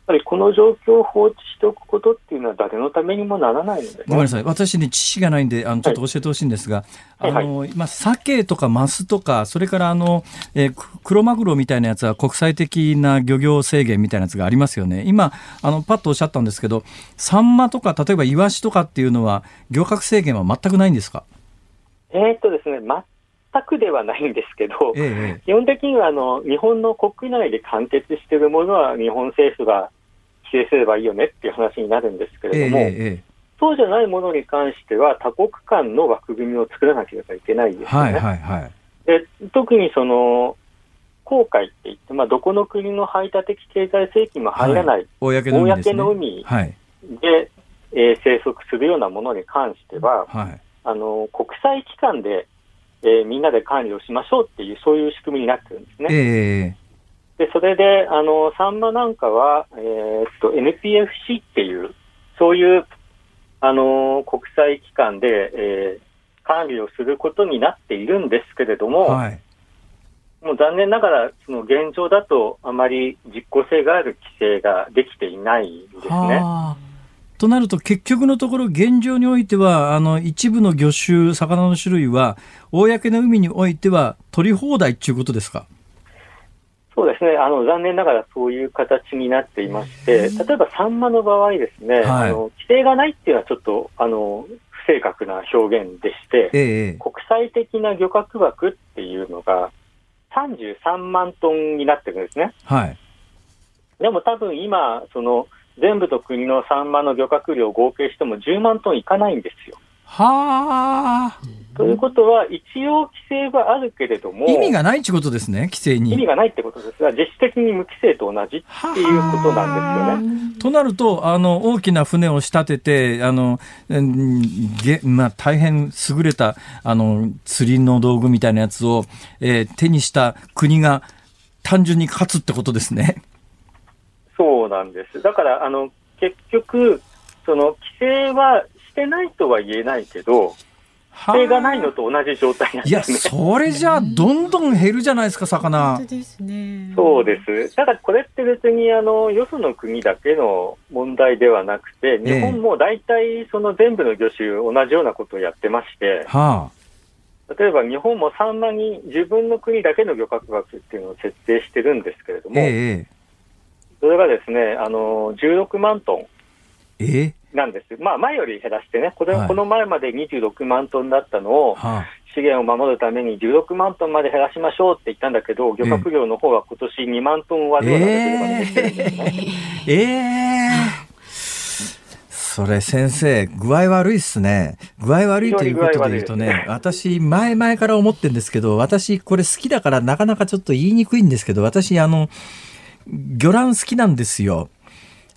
ぱりこの状況を放置しておくことっていうのは誰のためにもならないので、ね、ごめんなさい、私ね知識がないんであのちょっと教えてほしいんですが、はい、あのはいはい、今鮭とかマスとかそれからあの、えー、クロマグロみたいなやつは国際的な漁業制限みたいなやつがありますよね。今あのパッとおっしゃったんですけど、サンマとか例えばイワシとかっていうのは漁獲制限は全くないんですか？えーっとですね、ま全くではないんですけど、ええ、基本的にはあの日本の国内で完結しているものは日本政府が規制すればいいよねっていう話になるんですけれども、ええ、そうじゃないものに関しては多国間の枠組みを作らなければいけないですよね、はいはいはい、で特にその公海っていって、まあ、どこの国の排他的経済水域も入らない、はい、公の海 で,、ね、の海で、えー、生息するようなものに関しては、はい、あの国際機関でえー、みんなで管理をしましょうっていうそういう仕組みになってるんですね、えー、でそれであのサンマなんかは、えー、っと エヌピーエフシー っていうそういうあの国際機関で、えー、管理をすることになっているんですけれども、はい、もう残念ながらその現状だとあまり実効性がある規制ができていないですね。となると結局のところ現状においてはあの一部の魚種魚の種類は公の海においては取り放題ということですか？そうですね、あの残念ながらそういう形になっていまして、例えばサンマの場合ですね、はい、あの規制がないっていうのはちょっとあの不正確な表現でして、えー、国際的な漁獲枠っていうのがさんじゅうさんまんトンになってるんですね、はい、でも多分今その全部と国のサンマの漁獲量を合計してもじゅうまんトンいかないんですよ。はー。ということは一応規制はあるけれども意味がないということですね。規制に意味がないってことですが実質的に無規制と同じっていうことなんですよね。となるとあの大きな船を仕立ててあの、まあ、大変優れたあの釣りの道具みたいなやつを、えー、手にした国が単純に勝つってことですね。そうなんです。だからあの結局その規制はしてないとは言えないけど規制がないのと同じ状態なんですね。いやそれじゃあどんどん減るじゃないですか魚。本当ですね。そうです。だからこれって別にあのよその国だけの問題ではなくて日本も大体その全部の魚種同じようなことをやってまして、はあ、例えば日本もサンマに自分の国だけの漁獲枠っていうのを設定してるんですけれども、ええそれがですね、あのー、じゅうろくまんトンなんです、えーまあ、前より減らしてねこれ、はい、この前までにじゅうろくまんトンだったのを、はあ、資源を守るためにじゅうろくまんトンまで減らしましょうって言ったんだけど漁獲量の方は今年にまんトン割るようなレベルまで減ってるんですね、えーえー、それ先生具合悪いっすね。具合悪いということで言うとね私前々から思ってるんですけど私これ好きだからなかなかちょっと言いにくいんですけど私あの魚卵好きなんですよ。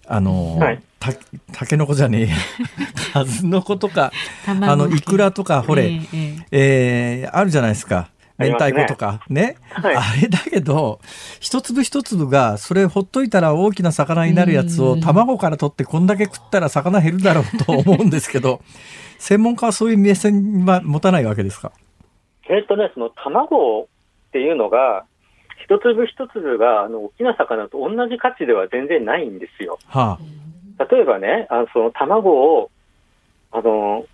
あの、はい、たタケノコじゃねえや数の子とかあのイクラとかほれ、えーえー、あるじゃないですか明太子とか ね, ね、はい、あれだけど一粒一粒がそれほっといたら大きな魚になるやつを卵から取ってこんだけ食ったら魚減るだろうと思うんですけど専門家はそういう目線は持たないわけですか？えーっとね、その卵っていうのが一粒一粒があの大きな魚と同じ価値では全然ないんですよ、はあ、例えばねあのその卵をあの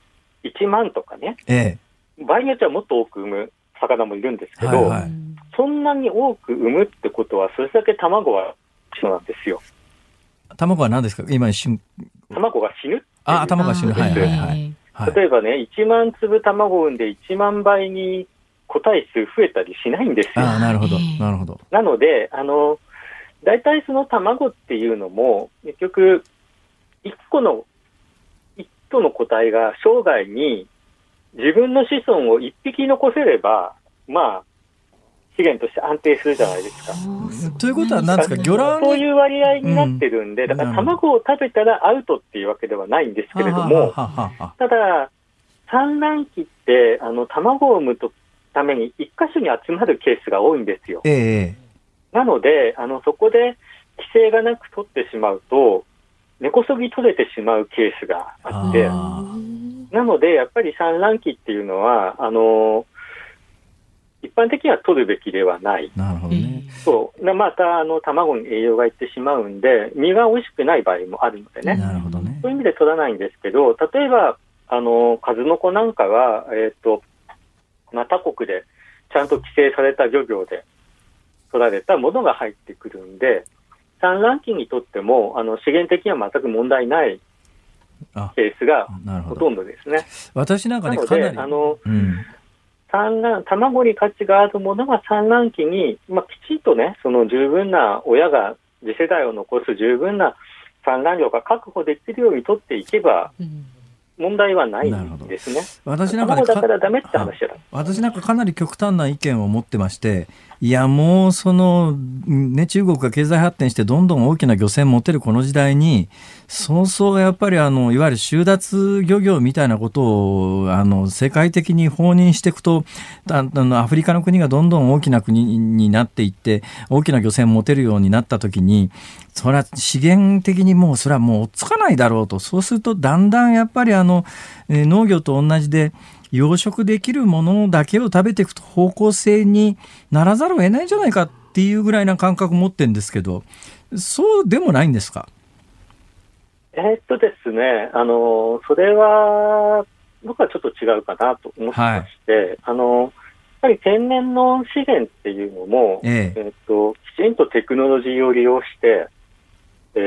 いちまんとかね、ええ、場合によってはもっと多く産む魚もいるんですけど、はいはい、そんなに多く産むってことはそれだけ卵は死ぬんですよ。卵は何ですか？今死ぬ卵が死ぬっていうあ卵が死ぬ、はいはいはいはい、例えばねいちまんつぶ卵を産んでいちまんばいに個体数増えたりしないんですよ。あ、なるほど、なるほど。なのであのだいたいその卵っていうのも結局いっこのいっ頭の個体が生涯に自分の子孫をいっぴき残せればまあ資源として安定するじゃないですか。ということは何ですか？魚卵そういう割合になってるんで、うん、だから卵を食べたらアウトっていうわけではないんですけれども、ただ産卵期ってあの卵を産むとために一箇所に集まるケースが多いんですよ、えー、なのであのそこで規制がなく取ってしまうと根こそぎ取れてしまうケースがあって、なのでやっぱり産卵期っていうのはあの一般的には取るべきではない。なるほどね。そう。またあの卵に栄養がいってしまうんで、身が美味しくない場合もあるのでね。なるほどね。そういう意味で取らないんですけど、例えばあの数の子なんかはえっと、まあ、他国でちゃんと規制された漁業で取られたものが入ってくるんで、産卵期にとってもあの資源的には全く問題ないケースがほとんどですね。私なんかね、かなり、あの、うん、産卵卵に価値があるものが産卵期に、まあ、きちんとね、その十分な親が次世代を残す十分な産卵量が確保できるように取っていけば、うん、問題はないですね。私なんかね、だからダメって話だ。私なんかかなり極端な意見を持ってまして、いやもうその、ね、中国が経済発展してどんどん大きな漁船持てるこの時代に、そうそうやっぱりあのいわゆる収奪漁業みたいなことをあの世界的に放任していくと、あのアフリカの国がどんどん大きな国になっていって大きな漁船持てるようになったときに、それは資源的にもうそれはもう追っつかないだろうと。そうするとだんだんやっぱりあの農業と同じで養殖できるものだけを食べていく方向性にならざるを得ないんじゃないかっていうぐらいな感覚持ってるんですけど、そうでもないんですか？えー、っとですね、あのそれは僕はちょっと違うかなと思ってまして、はい、あのやっぱり天然の資源っていうのも、えーえー、っときちんとテクノロジーを利用して、え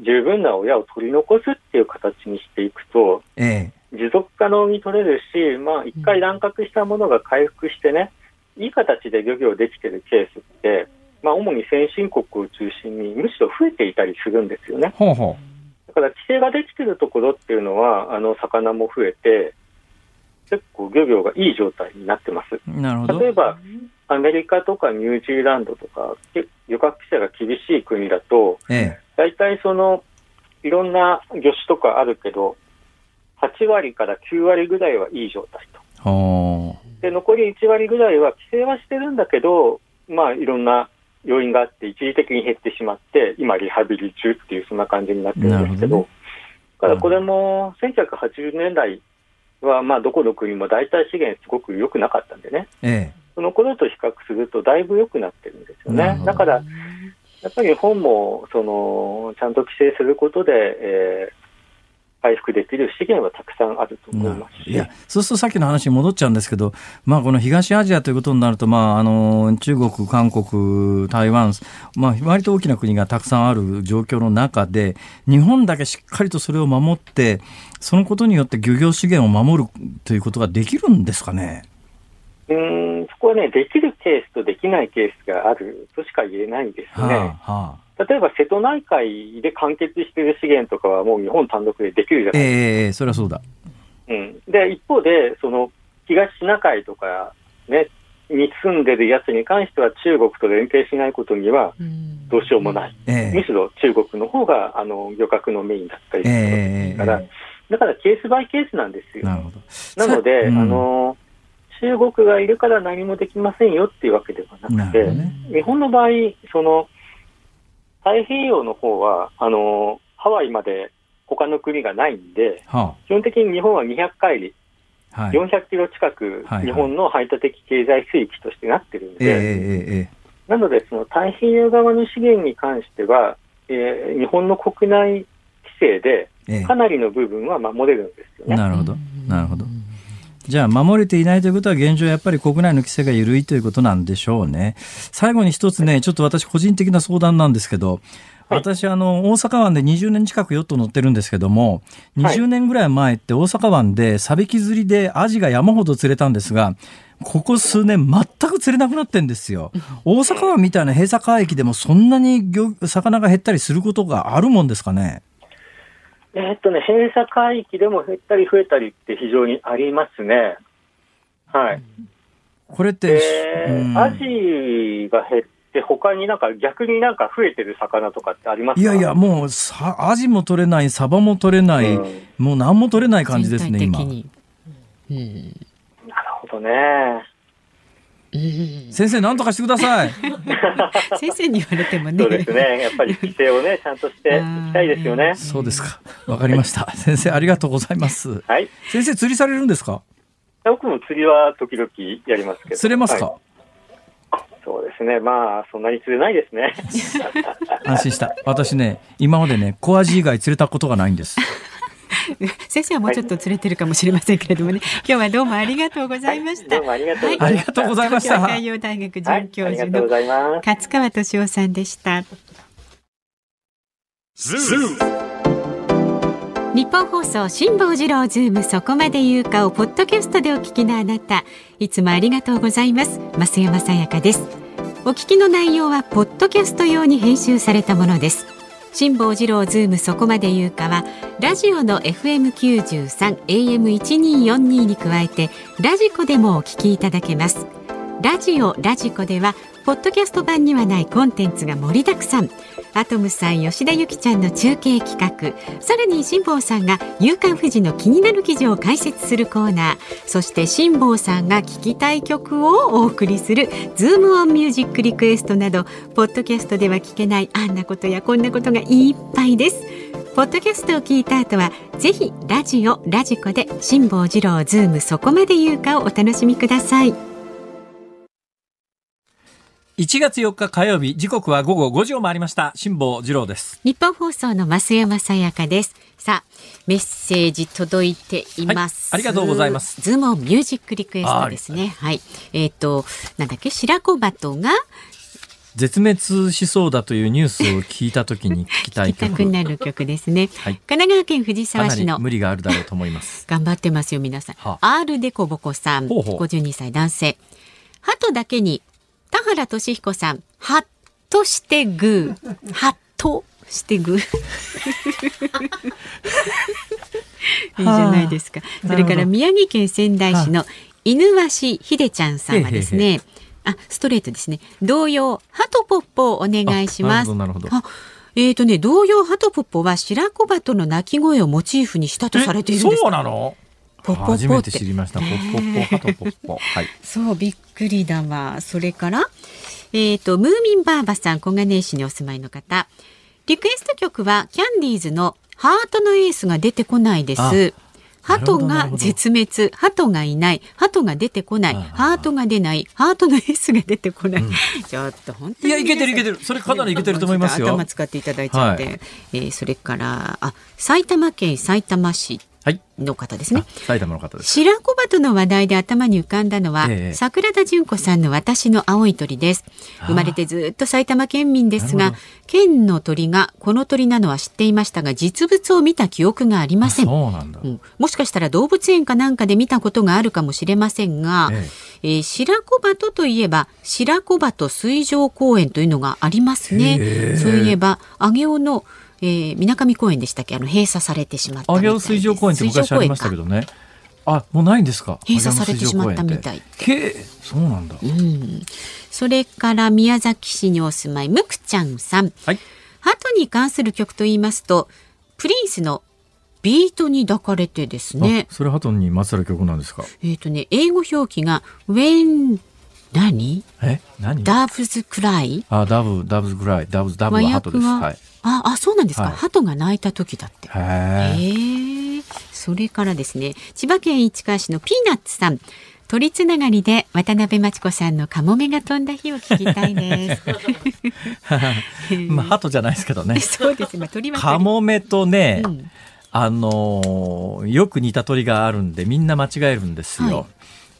ー、十分な親を取り残すっていう形にしていくと、えー持続可能に取れるし、まあ一回乱獲したものが回復してね、いい形で漁業できてるケースって、まあ主に先進国を中心にむしろ増えていたりするんですよね。ほうほう。だから規制ができてるところっていうのは、あの魚も増えて、結構漁業がいい状態になってます。なるほど。例えば、アメリカとかニュージーランドとか、漁獲規制が厳しい国だと、ええ、大体その、いろんな魚種とかあるけど、はちわりからきゅうわりぐらいはいい状態と。で、残りいちわりぐらいは規制はしてるんだけど、まあいろんな要因があって一時的に減ってしまって、今リハビリ中っていうそんな感じになってるんですけど、どね、だからこれもせんきゅうひゃくはちじゅうねんだいはまあどこの国も大体資源すごく良くなかったんでね、ええ、その頃と比較するとだいぶ良くなってるんですよね。だからやっぱり日本もそのちゃんと規制することで、えー回復できる資源はたくさんあると思いますし、うん、いやそうするとさっきの話に戻っちゃうんですけど、まあ、この東アジアということになると、まあ、あの中国、韓国、台湾、まあ、割と大きな国がたくさんある状況の中で日本だけしっかりとそれを守ってそのことによって漁業資源を守るということができるんですかね。うーん、そこはね、できるケースとできないケースがあるとしか言えないですね。はあはあ、例えば瀬戸内海で完結している資源とかはもう日本単独でできるじゃないですか。えー、それはそうだ。うん、で一方でその東シナ海とか、ね、に住んでるやつに関しては中国と連携しないことにはどうしようもない。えー、むしろ中国の方があの漁獲のメインだったりするから、えーえー、だからケースバイケースなんですよ。なるほど。なので、うん、あの中国がいるから何もできませんよっていうわけではなくて、ね、日本の場合その太平洋の方はあのハワイまで他の国がないんで、はあ、基本的に日本はにひゃくかいり、はい、よんひゃくキロ近く日本の排他的経済水域としてなってるんで、はいはい、えーえー、なのでその太平洋側の資源に関しては、えー、日本の国内規制でかなりの部分は守れるんですよね。えー、なるほど、なるほど。じゃあ守れていないということは現状やっぱり国内の規制が緩いということなんでしょうね。最後に一つね、ちょっと私個人的な相談なんですけど、はい、私あの大阪湾でにじゅうねん近くヨット乗ってるんですけども、にじゅうねんぐらい前って大阪湾でサビキ釣りでアジが山ほど釣れたんですが、ここ数年全く釣れなくなってんですよ。大阪湾みたいな閉鎖海域でもそんなに魚が減ったりすることがあるもんですかね。えーっとね、閉鎖海域でも減ったり増えたりって非常にありますね。はい。これって、えーうん、アジが減って他になんか逆になんか増えてる魚とかってありますか？いやいや、もうさアジも取れない、サバも取れない、うん、もう何も取れない感じですね、今。全体的に。うん。なるほどね。うん、先生なんとかしてください先生に言われてもねそうですね、やっぱり規制をねちゃんとしていきたいですよね。そうですか、わかりました、はい、先生ありがとうございます、はい、先生釣りされるんですか？僕も釣りは時々やりますけど。釣れますか？はい、そうですね、まあそんなに釣れないですね安心した。私ね今までね小アジ以外釣れたことがないんです先生はもうちょっと釣れてるかもしれませんけれどもね、はい、今日はどうもありがとうございました、はい、どうもありがとうございました、はい、東京海洋大学准教授の勝川俊夫さんでした。ズーム日本放送辛坊治郎ズームそこまで言うかをポッドキャストでお聞きのあなた、いつもありがとうございます。増山さやかです。お聞きの内容はポッドキャスト用に編集されたものです。辛坊治郎ズームそこまで言うかはラジオの エフエムきゅうじゅうさん エーエムせんにひゃくよんじゅうに に加えてラジコでもお聞きいただけます。ラジオラジコではポッドキャスト版にはないコンテンツが盛りだくさん。アトムさん、吉田由紀ちゃんの中継企画、さらに辛坊さんが夕刊フジの気になる記事を解説するコーナー、そして辛坊さんが聞きたい曲をお送りするズームオンミュージックリクエストなど、ポッドキャストでは聞けないあんなことやこんなことがいっぱいです。ポッドキャストを聞いた後はぜひラジオラジコで辛坊治郎ズームそこまで言うかをお楽しみください。いちがつよっか火曜日、時刻はごごごじを回りました。辛坊治郎です。日本放送の増山さやかです。さあメッセージ届いています、はい、ありがとうございます。ズームオンミュージックリクエストですね。はい、えーと、なんだっけ、白子バトが絶滅しそうだというニュースを聞いたときに聞きたい曲聞きたくなる曲ですね、はい、神奈川県藤沢市の無理があるだろうと思います頑張ってますよ皆さん、はあ、R デコボコさん、ほうほうごじゅうにさい男性。鳩だけに田原俊彦さん、ハッとしてグー、ハッとしてグーいいじゃないですか。それから宮城県仙台市の犬鷲ひでちゃんさんはですね、へへへ、あ、ストレートですね。童謡ハトポッポをお願いします。なるほどなるほど。あ、えーとね、童謡ハトポッポは白子鳩の鳴き声をモチーフにしたとされているんです。そうなの？ポポポ初めて知りました。ポッポッポハトポッポ、はい、そうびっくりだわ。それから、えー、とムーミンバーバさん、小金井市にお住まいの方。リクエスト曲はキャンディーズのハートのエースが出てこないです。ハトが絶滅、ハトがいない、ハトが出てこない、ハートが出ない、ハートのエースが出てこない、うん、ちょっと本当にいやいけてるいけてる、それかなりいけてると思いますよ。頭使っていただいちゃって、はい、えー、それからあ埼玉県埼玉市の方ですね、はい、埼玉の方です。白子鳩の話題で頭に浮かんだのは、ええ、桜田淳子さんの私の青い鳥です。生まれてずっと埼玉県民ですが、県の鳥がこの鳥なのは知っていましたが実物を見た記憶がありません。そうなんだ、うん、もしかしたら動物園かなんかで見たことがあるかもしれませんが、えええー、白子鳩といえば白子鳩水上公園というのがありますね、ええ、そういえば上尾のみなかみ公園でしたっけ、あの閉鎖されてしまったみたいです。上尾水上公園って昔ありましたけどね。あ、もうないんですか。閉鎖されてしまったみたい。へ、そうなんだ、うん、それから宮崎市にお住まいむくちゃんさん、はい、鳩に関する曲といいますとプリンスのビートに抱かれてですね。それ鳩にまつわる曲なんですか。えーとね、英語表記が When何？え？何？ダブズクライ？あ、ダブダブズクライ、ダブダブはハトです。はい。あ、あ、そうなんですか。はい、ハトが鳴いた時だって。へえ。それからですね、千葉県市川市のピーナッツさん。鳥つながりで渡辺真知子さんのカモメが飛んだ日を聞きたいですまあハトじゃないですけどね。そうですね。まあ、鳥は鳥。カモメとね、うん、あのー、よく似た鳥があるんでみんな間違えるんですよ。はい、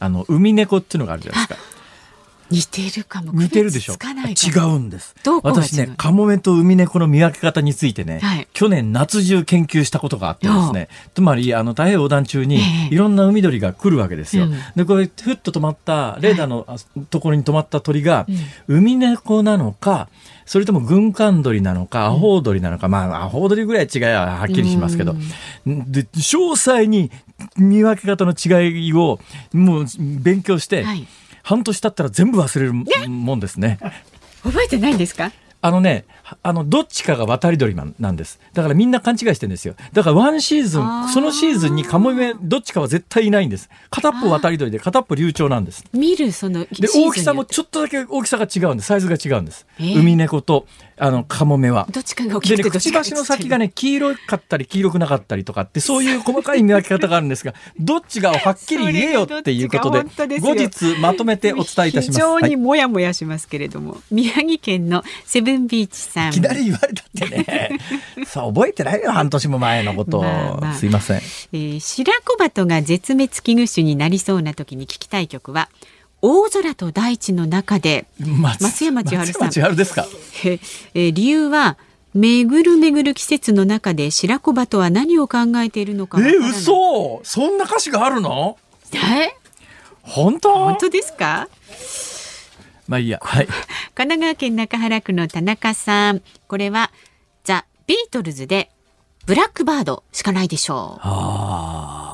あの海猫っていうのがあるじゃないですか。似てるかも。似てるでしょ。違うんです。私ね、カモメとウミネコの見分け方についてね、はい、去年夏中研究したことがあってですね、つまりあの太平洋横断中にいろんな海鳥が来るわけですよ、うん、でこれふっと止まったレーダーのところに止まった鳥が、はい、ウミネコなのかそれとも軍艦鳥なのかアホウドリなのか、うん、まあアホウドリぐらい違いははっきりしますけど、うん、で詳細に見分け方の違いをもう勉強して、はい、半年経ったら全部忘れるもんですね。覚えてないんですか？あのね、あのどっちかが渡り鳥なんです。だからみんな勘違いしてるんですよ。だからワンシーズン、そのシーズンにカモメどっちかは絶対いないんです。片っぽ渡り鳥で片っぽ流鳥なんです。見るそので大きさもちょっとだけ大きさが違うんです。サイズが違うんです、えー、海猫とあのカモメはどっちかが大きくて、ね、くちばしの先がね黄色かったり黄色くなかったりとかってそういう細かい見分け方があるんですがどっちがをはっきり言えよっていうことで後日まとめてお伝えいたします。非常にもやもやしますけれども、はい、宮城県のセブンビーチさん、いきなり言われたってねさあ覚えてないよ半年も前のこと、まあまあ、すいません、えー、白子バトが絶滅危惧種になりそうな時に聞きたい曲は大空と大地の中で、松山千春さん。松山千春ですか。ええ、理由は巡る巡る季節の中で白子バトは何を考えているのか。え、嘘。そんな歌詞があるの？え、本当？本当ですか。まあいいや。はい。神奈川県中原区の田中さん。これはザ・ビートルズでブラックバードしかないでしょう。ああ。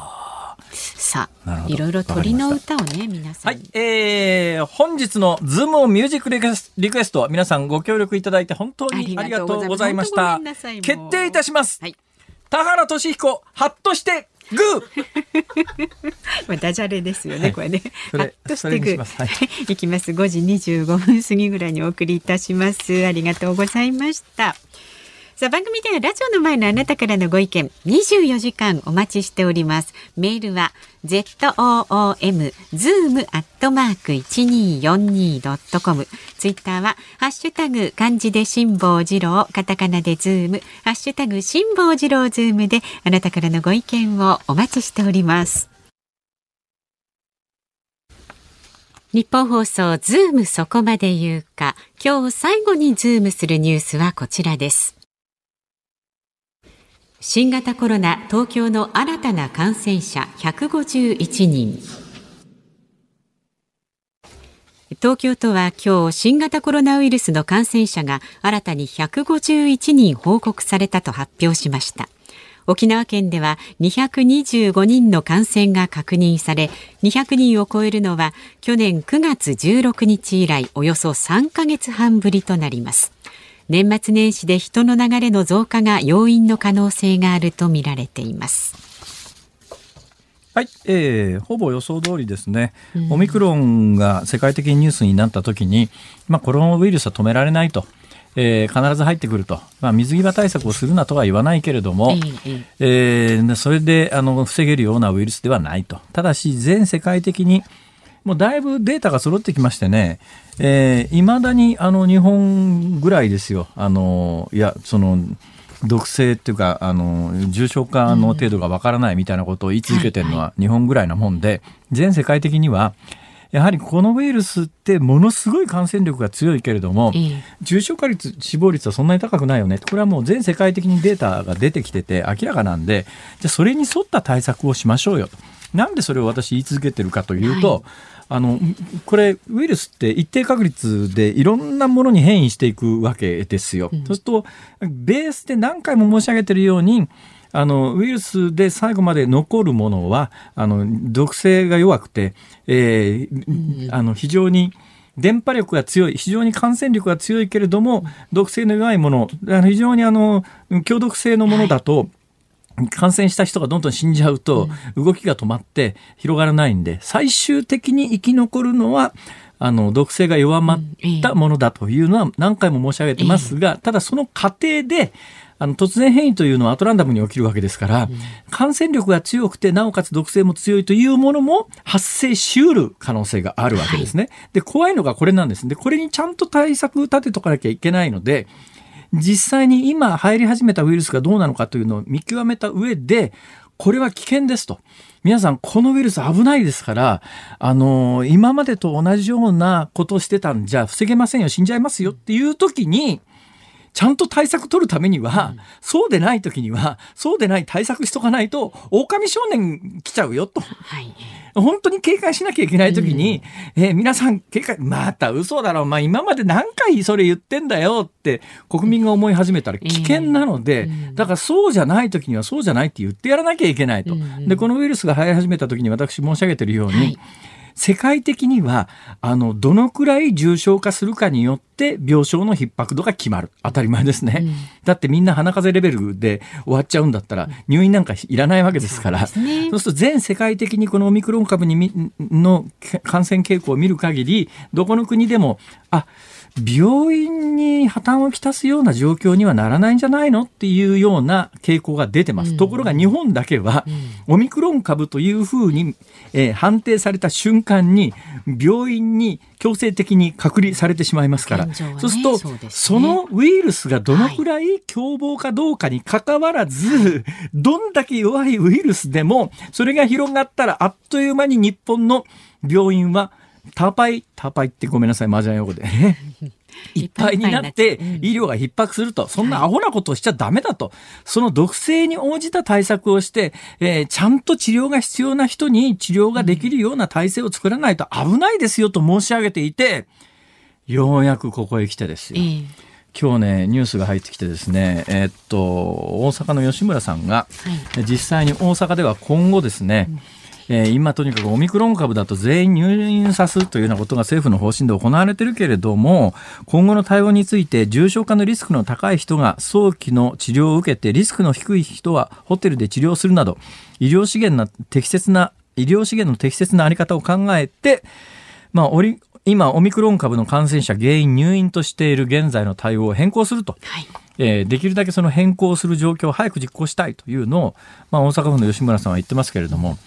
さあいろいろ鳥の歌をね皆さん、はい、えー、本日のズームオンミュージックリクエスト、リクエスト皆さんご協力いただいて本当にありがとうございました。決定いたします、はい、田原俊彦ハッとしてグーダジャレですよね、はい、これねハッとしてグー、はい、いきます。ごじにじゅうごふん過ぎぐらいにお送りいたします。ありがとうございました。さあ番組ではラジオの前のあなたからのご意見にじゅうよじかんお待ちしております。メールは ズーム アットマーク いちにーよんにー ドットコム、 ツイッターはハッシュタグ漢字で辛坊治郎、カタカナでズーム、ハッシュタグ辛坊治郎ズームであなたからのご意見をお待ちしております。日本放送ズームそこまで言うか、今日最後にズームするニュースはこちらです。新型コロナ東京の新たな感染者ひゃくごじゅういちにん。東京都は今日新型コロナウイルスの感染者が新たにひゃくごじゅういちにん報告されたと発表しました。沖縄県ではにひゃくにじゅうごにんの感染が確認され、にひゃくにんを超えるのは去年くがつじゅうろくにち以来およそさんかげつはんぶりとなります。年末年始で人の流れの増加が要因の可能性があるとみられています。はい、えー、ほぼ予想通りですね。オミクロンが世界的にニュースになった時に、まあ、コロナウイルスは止められないと。えー、必ず入ってくると、まあ、水際対策をするなとは言わないけれども、えー、それであの防げるようなウイルスではないと。ただし全世界的にもうだいぶデータが揃ってきましてね、えー、未だにあの日本ぐらいですよ、あのいやその毒性っていうかあの重症化の程度がわからないみたいなことを言い続けてるのは日本ぐらいなもんで、全世界的にはやはりこのウイルスってものすごい感染力が強いけれども、重症化率死亡率はそんなに高くないよね。これはもう全世界的にデータが出てきてて明らかなんで、じゃあそれに沿った対策をしましょうよと。なんでそれを私言い続けてるかというと、はい、あのこれウイルスって一定確率でいろんなものに変異していくわけですよ、うん、そうするとベースで何回も申し上げてるようにあのウイルスで最後まで残るものはあの毒性が弱くて、えー、あの非常に伝播力が強い、非常に感染力が強いけれども毒性の弱いもの、あの非常にあの強毒性のものだと、はい、感染した人がどんどん死んじゃうと動きが止まって広がらないんで、最終的に生き残るのはあの毒性が弱まったものだというのは何回も申し上げてますが、ただその過程であの突然変異というのはアトランダムに起きるわけですから、うん、感染力が強くてなおかつ毒性も強いというものも発生しうる可能性があるわけですね、はい、で怖いのがこれなんです。でこれにちゃんと対策立てとかなきゃいけないので、実際に今入り始めたウイルスがどうなのかというのを見極めた上で、これは危険ですと、皆さんこのウイルス危ないですからあの今までと同じようなことをしてたんじゃ防げませんよ、死んじゃいますよっていう時にちゃんと対策取るためには、うん、そうでない時にはそうでない対策しとかないと狼少年来ちゃうよと、はい、本当に警戒しなきゃいけない時に、うんえー、皆さん警戒、また嘘だろう、まあ、今まで何回それ言ってんだよって国民が思い始めたら危険なので、うん、だからそうじゃない時にはそうじゃないって言ってやらなきゃいけないと、うん、でこのウイルスが流行り始めた時に私申し上げてるように、はい、世界的にはあのどのくらい重症化するかによって病床の逼迫度が決まる。当たり前ですね、うん、だってみんな鼻風邪レベルで終わっちゃうんだったら入院なんかいらないわけですから、そうですね。そうすると全世界的にこのオミクロン株にの感染傾向を見る限り、どこの国でもあ病院に破綻をきたすような状況にはならないんじゃないのっていうような傾向が出てます、うん、ところが日本だけは、うん、オミクロン株というふうに、えー、判定された瞬間に病院に強制的に隔離されてしまいますから、ね、そうすると そ,、ね、そのウイルスがどのくらい凶暴かどうかにかかわらず、はい、どんだけ弱いウイルスでもそれが広がったらあっという間に日本の病院はターパイターパイってごめんなさいマージャン用語でねいっぱいになって医療が逼迫すると、そんなアホなことをしちゃダメだと、その毒性に応じた対策をして、えー、ちゃんと治療が必要な人に治療ができるような体制を作らないと危ないですよと申し上げていて、ようやくここへ来てですよ、今日ねニュースが入ってきてですね、えーっと大阪の吉村さんが、はい、実際に大阪では今後ですね、うんえー、今とにかくオミクロン株だと全員入院さすというようなことが政府の方針で行われているけれども、今後の対応について重症化のリスクの高い人が早期の治療を受けて、リスクの低い人はホテルで治療するなど医療資源の適切な医療資源の適切な在り方を考えて、まあ、おり今オミクロン株の感染者原因入院としている現在の対応を変更すると、はいえー、できるだけその変更する状況を早く実行したいというのを、まあ、大阪府の吉村さんは言ってますけれども、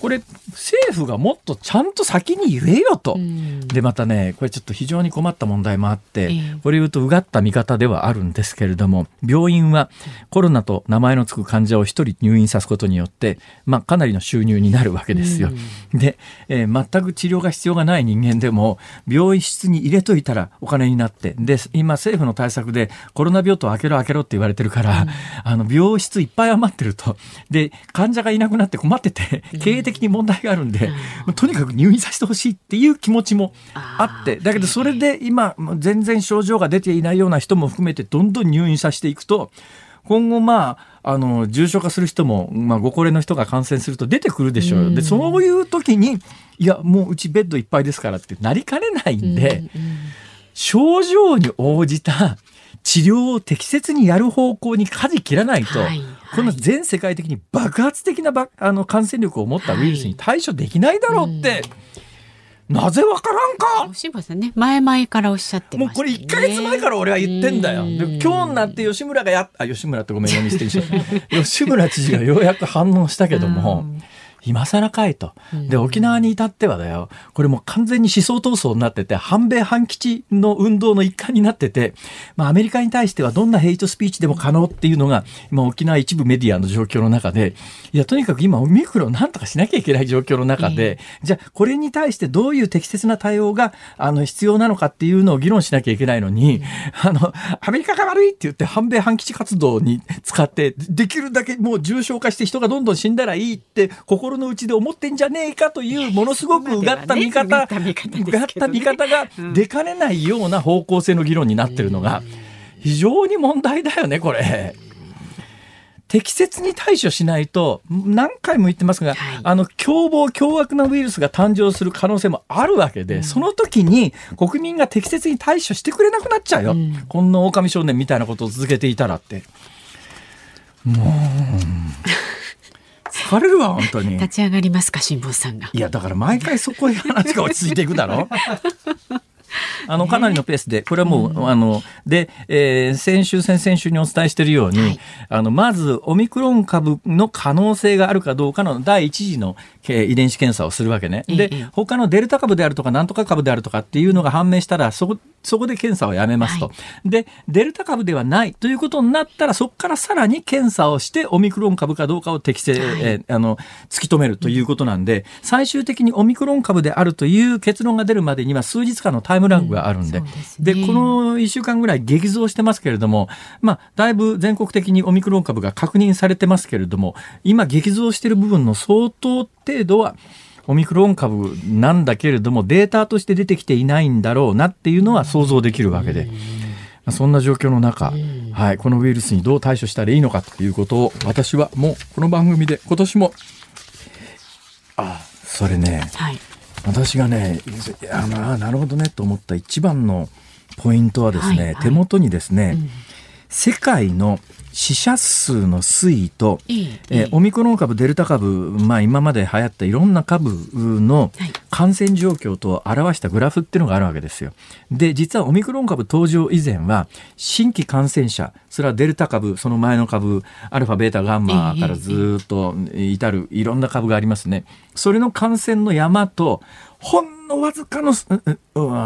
これ政府がもっとちゃんと先に言えよと、うん、でまたねこれちょっと非常に困った問題もあって、えー、これ言うとうがった見方ではあるんですけれども、病院はコロナと名前のつく患者を一人入院さすことによって、まあ、かなりの収入になるわけですよ、うん、で、えー、全く治療が必要がない人間でも病室に入れといたらお金になって、で今政府の対策でコロナ病棟開けろ開けろって言われてるから、うん、あの病室いっぱい余ってると、で患者がいなくなって困ってて経営的に問題があるんで、うん、とにかく入院させてほしいっていう気持ちもあって、だけどそれで今全然症状が出ていないような人も含めてどんどん入院させていくと、今後まああの重症化する人も、まあ、ご高齢の人が感染すると出てくるでしょうよ、うん、でそういう時にいやもううちベッドいっぱいですからってなりかねないんで、うんうん、症状に応じた治療を適切にやる方向に舵切らないと、はいはい、この全世界的に爆発的なばあの感染力を持ったウイルスに対処できないだろうって、はいうん、なぜわからんか。吉村さんね前々からおっしゃってましたね。もうこれいっかげつまえから俺は言ってんだよ。で今日になって吉村がやっあ吉村ってごめんよミステリー吉村知事がようやく反応したけども、うん今更かいと。で沖縄に至ってはだよ、これもう完全に思想闘争になってて、反米反基地の運動の一環になってて、まあ、アメリカに対してはどんなヘイトスピーチでも可能っていうのが今沖縄一部メディアの状況の中で、いやとにかく今オミクロンなんとかしなきゃいけない状況の中で、じゃあこれに対してどういう適切な対応があの必要なのかっていうのを議論しなきゃいけないのに、あのアメリカが悪いって言って反米反基地活動に使って、できるだけもう重症化して人がどんどん死んだらいいって心の内で思ってんじゃねえかという、ものすごくうがった見方、うがった見方が出かねないような方向性の議論になってるのが非常に問題だよねこれ。適切に対処しないと、何回も言ってますが、はい、あの凶暴凶悪なウイルスが誕生する可能性もあるわけで、うん、その時に国民が適切に対処してくれなくなっちゃうよ、うん、こんな狼少年みたいなことを続けていたらってもう疲れるわ本当に。立ち上がりますか辛坊さんが。いやだから毎回そこへ話が落ち着いていくだろあのかなりのペースでこれはもう、うん、あので、えー、先週先々週にお伝えしているように、はい、あのまずオミクロン株の可能性があるかどうかの第一次の遺伝子検査をするわけね、うん、で他のデルタ株であるとかなんとか株であるとかっていうのが判明したらそこそこで検査をやめますと、はい、でデルタ株ではないということになったらそこからさらに検査をしてオミクロン株かどうかを適正、はいえー、あの突き止めるということなんで、最終的にオミクロン株であるという結論が出るまでには数日間のタイムラグがあるんで、うんそうですね、でこのいっしゅうかんぐらい激増してますけれども、まあ、だいぶ全国的にオミクロン株が確認されてますけれども、今激増している部分の相当程度はオミクロン株なんだけれどもデータとして出てきていないんだろうなっていうのは想像できるわけで、そんな状況の中、はい、このウイルスにどう対処したらいいのかということを私はもうこの番組で今年もあそれね、はい、私がね、あの、なるほどねと思った一番のポイントはですね、はいはい、手元にですね、うん、世界の死者数の推移と、いいえー、オミクロン株、デルタ株、まあ、今まで流行ったいろんな株の感染状況と表したグラフっていうのがあるわけですよ。で、実はオミクロン株登場以前は新規感染者、それはデルタ株、その前の株、アルファ、ベータ、ガンマからずっと至るいろんな株がありますね。それの感染の山とほんのわずかの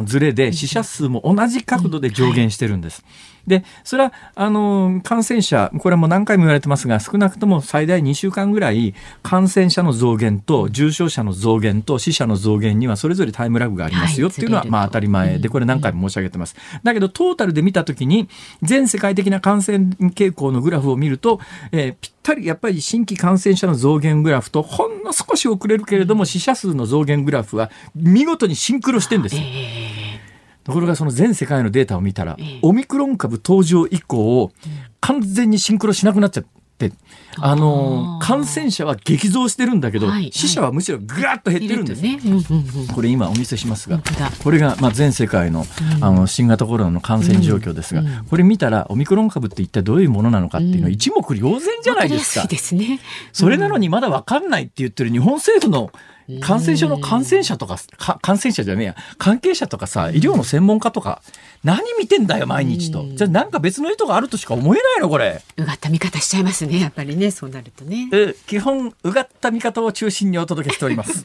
ずれで死者数も同じ角度で上減してるんです。で、それはあの感染者、これはもう何回も言われてますが、少なくとも最大にしゅうかんぐらい感染者の増減と重症者の増減と死者の増減にはそれぞれタイムラグがありますよっていうのはまあ当たり前で、これ何回も申し上げてます。だけどトータルで見たときに全世界的な感染傾向のグラフを見ると、えー、ぴったりやっぱり新規感染者の増減グラフとほんの少し遅れるけれども死者数の増減グラフは見事にシンクロしてるんですよ。ところがその全世界のデータを見たら、オミクロン株登場以降完全にシンクロしなくなっちゃって、あの感染者は激増してるんだけど、はいはい、死者はむしろぐらっと減ってるんです、ね、これ今お見せしますが、これがまあ全世界 の, あの新型コロナの感染状況ですが、これ見たらオミクロン株って一体どういうものなのかっていうのは一目瞭然じゃないですか。それなのにまだ分かんないって言ってる日本政府の感染症の感染者と か, か感染者じゃねえや関係者とかさ、医療の専門家とか何見てんだよ毎日と、じゃあなんか別の意図があるとしか思えないの。これうがった見方しちゃいますね、やっぱりね。そうなるとね、え基本うがった見方を中心にお届けしております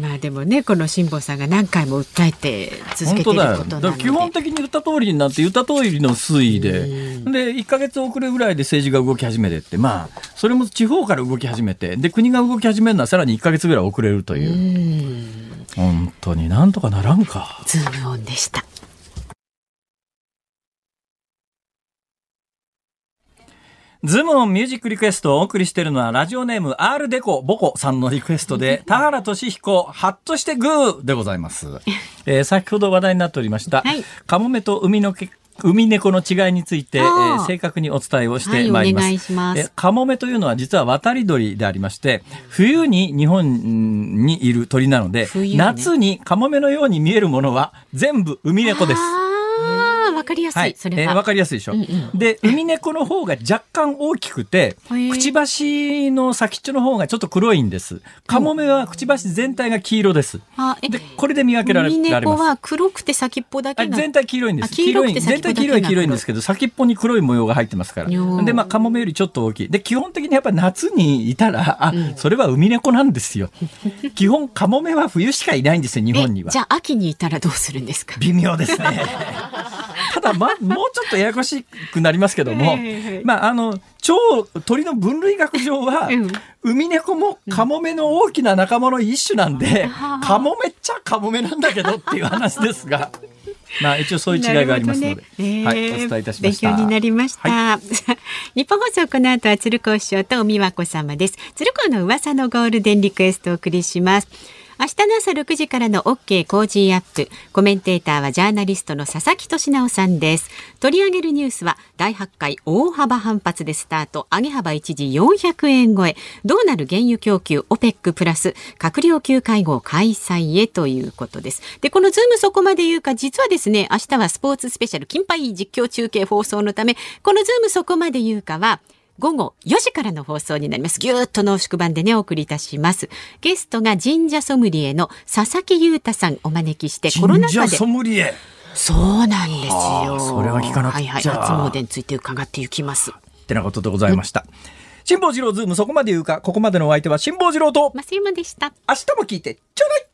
まあでもね、この辛坊さんが何回も訴えて続けていることなので、本当だよ。だから基本的に言った通りになって、言った通りの推移で、でいっかげつ遅れぐらいで政治が動き始めてって、まあそれも地方から動き始めて、で国が動き始めるのはさらにいっかげつぐらい遅れるという、本当になんとかならんか。ズームオンでした。ズームオンミュージックリクエストをお送りしているのはラジオネーム R デコボコさんのリクエストで田原俊彦ハッとしてグーでございます、えー、先ほど話題になっておりました、はい、カモメと海のけ海猫の違いについて、えー、正確にお伝えをしてまいります。はい、お願いします。え、カモメというのは実は渡り鳥でありまして、冬に日本にいる鳥なので、ね、夏にカモメのように見えるものは全部海猫です。わかりやすい、はい、それは、えー、わかりやすいでしょ、うんうん、で海猫の方が若干大きくてくちばしの先っちょの方がちょっと黒いんです。カモメはくちばし全体が黄色です、うん、でこれで見分けられます。海猫は黒くて先っぽだけが全体黄色いんです。黄色い全体黄色い黄色いんですけど先っぽに黒い模様が入ってますから。で、まあ、カモメよりちょっと大きいで、基本的にやっぱり夏にいたらあ、うん、それは海猫なんですよ基本カモメは冬しかいないんですよ、日本には。じゃあ秋にいたらどうするんですか。微妙ですねただ、ま、もうちょっとややこしくなりますけども、まあ、あの超鳥の分類学上は、うん、海猫もカモメの大きな仲間の一種なんで、うん、カモメっちゃカモメなんだけどっていう話ですがまあ一応そういう違いがありますので、ねえーはい、お伝えいたしました。勉強になりました、はい、日本放送、この後は鶴光師匠とお美和子様です。鶴光の噂のゴールデンリクエストをお送りします。明日の朝ろくじからの OK コージーアップ、コメンテーターはジャーナリストの佐々木俊直さんです。取り上げるニュースはだいはちかい大幅反発でスタート、上げ幅一時よんひゃくえん超え、どうなる原油供給、 オペック プラス閣僚級会合開催へということです。で、このズームそこまで言うか、実はですね、明日はスポーツスペシャル金杯実況中継放送のため、このズームそこまで言うかはごごよじからの放送になります。ぎゅーっと濃縮版でね、お送りいたします。ゲストが神社ソムリエの佐々木裕太さんお招きして、コロナ禍で神社ソムリエ、そうなんですよ。それは聞かなくちゃ、はいはい、初詣について伺っていきますってなことでございました。辛坊治郎ズームそこまで言うか、ここまでのお相手は辛坊治郎と増山でした。明日も聞いてちょうだい。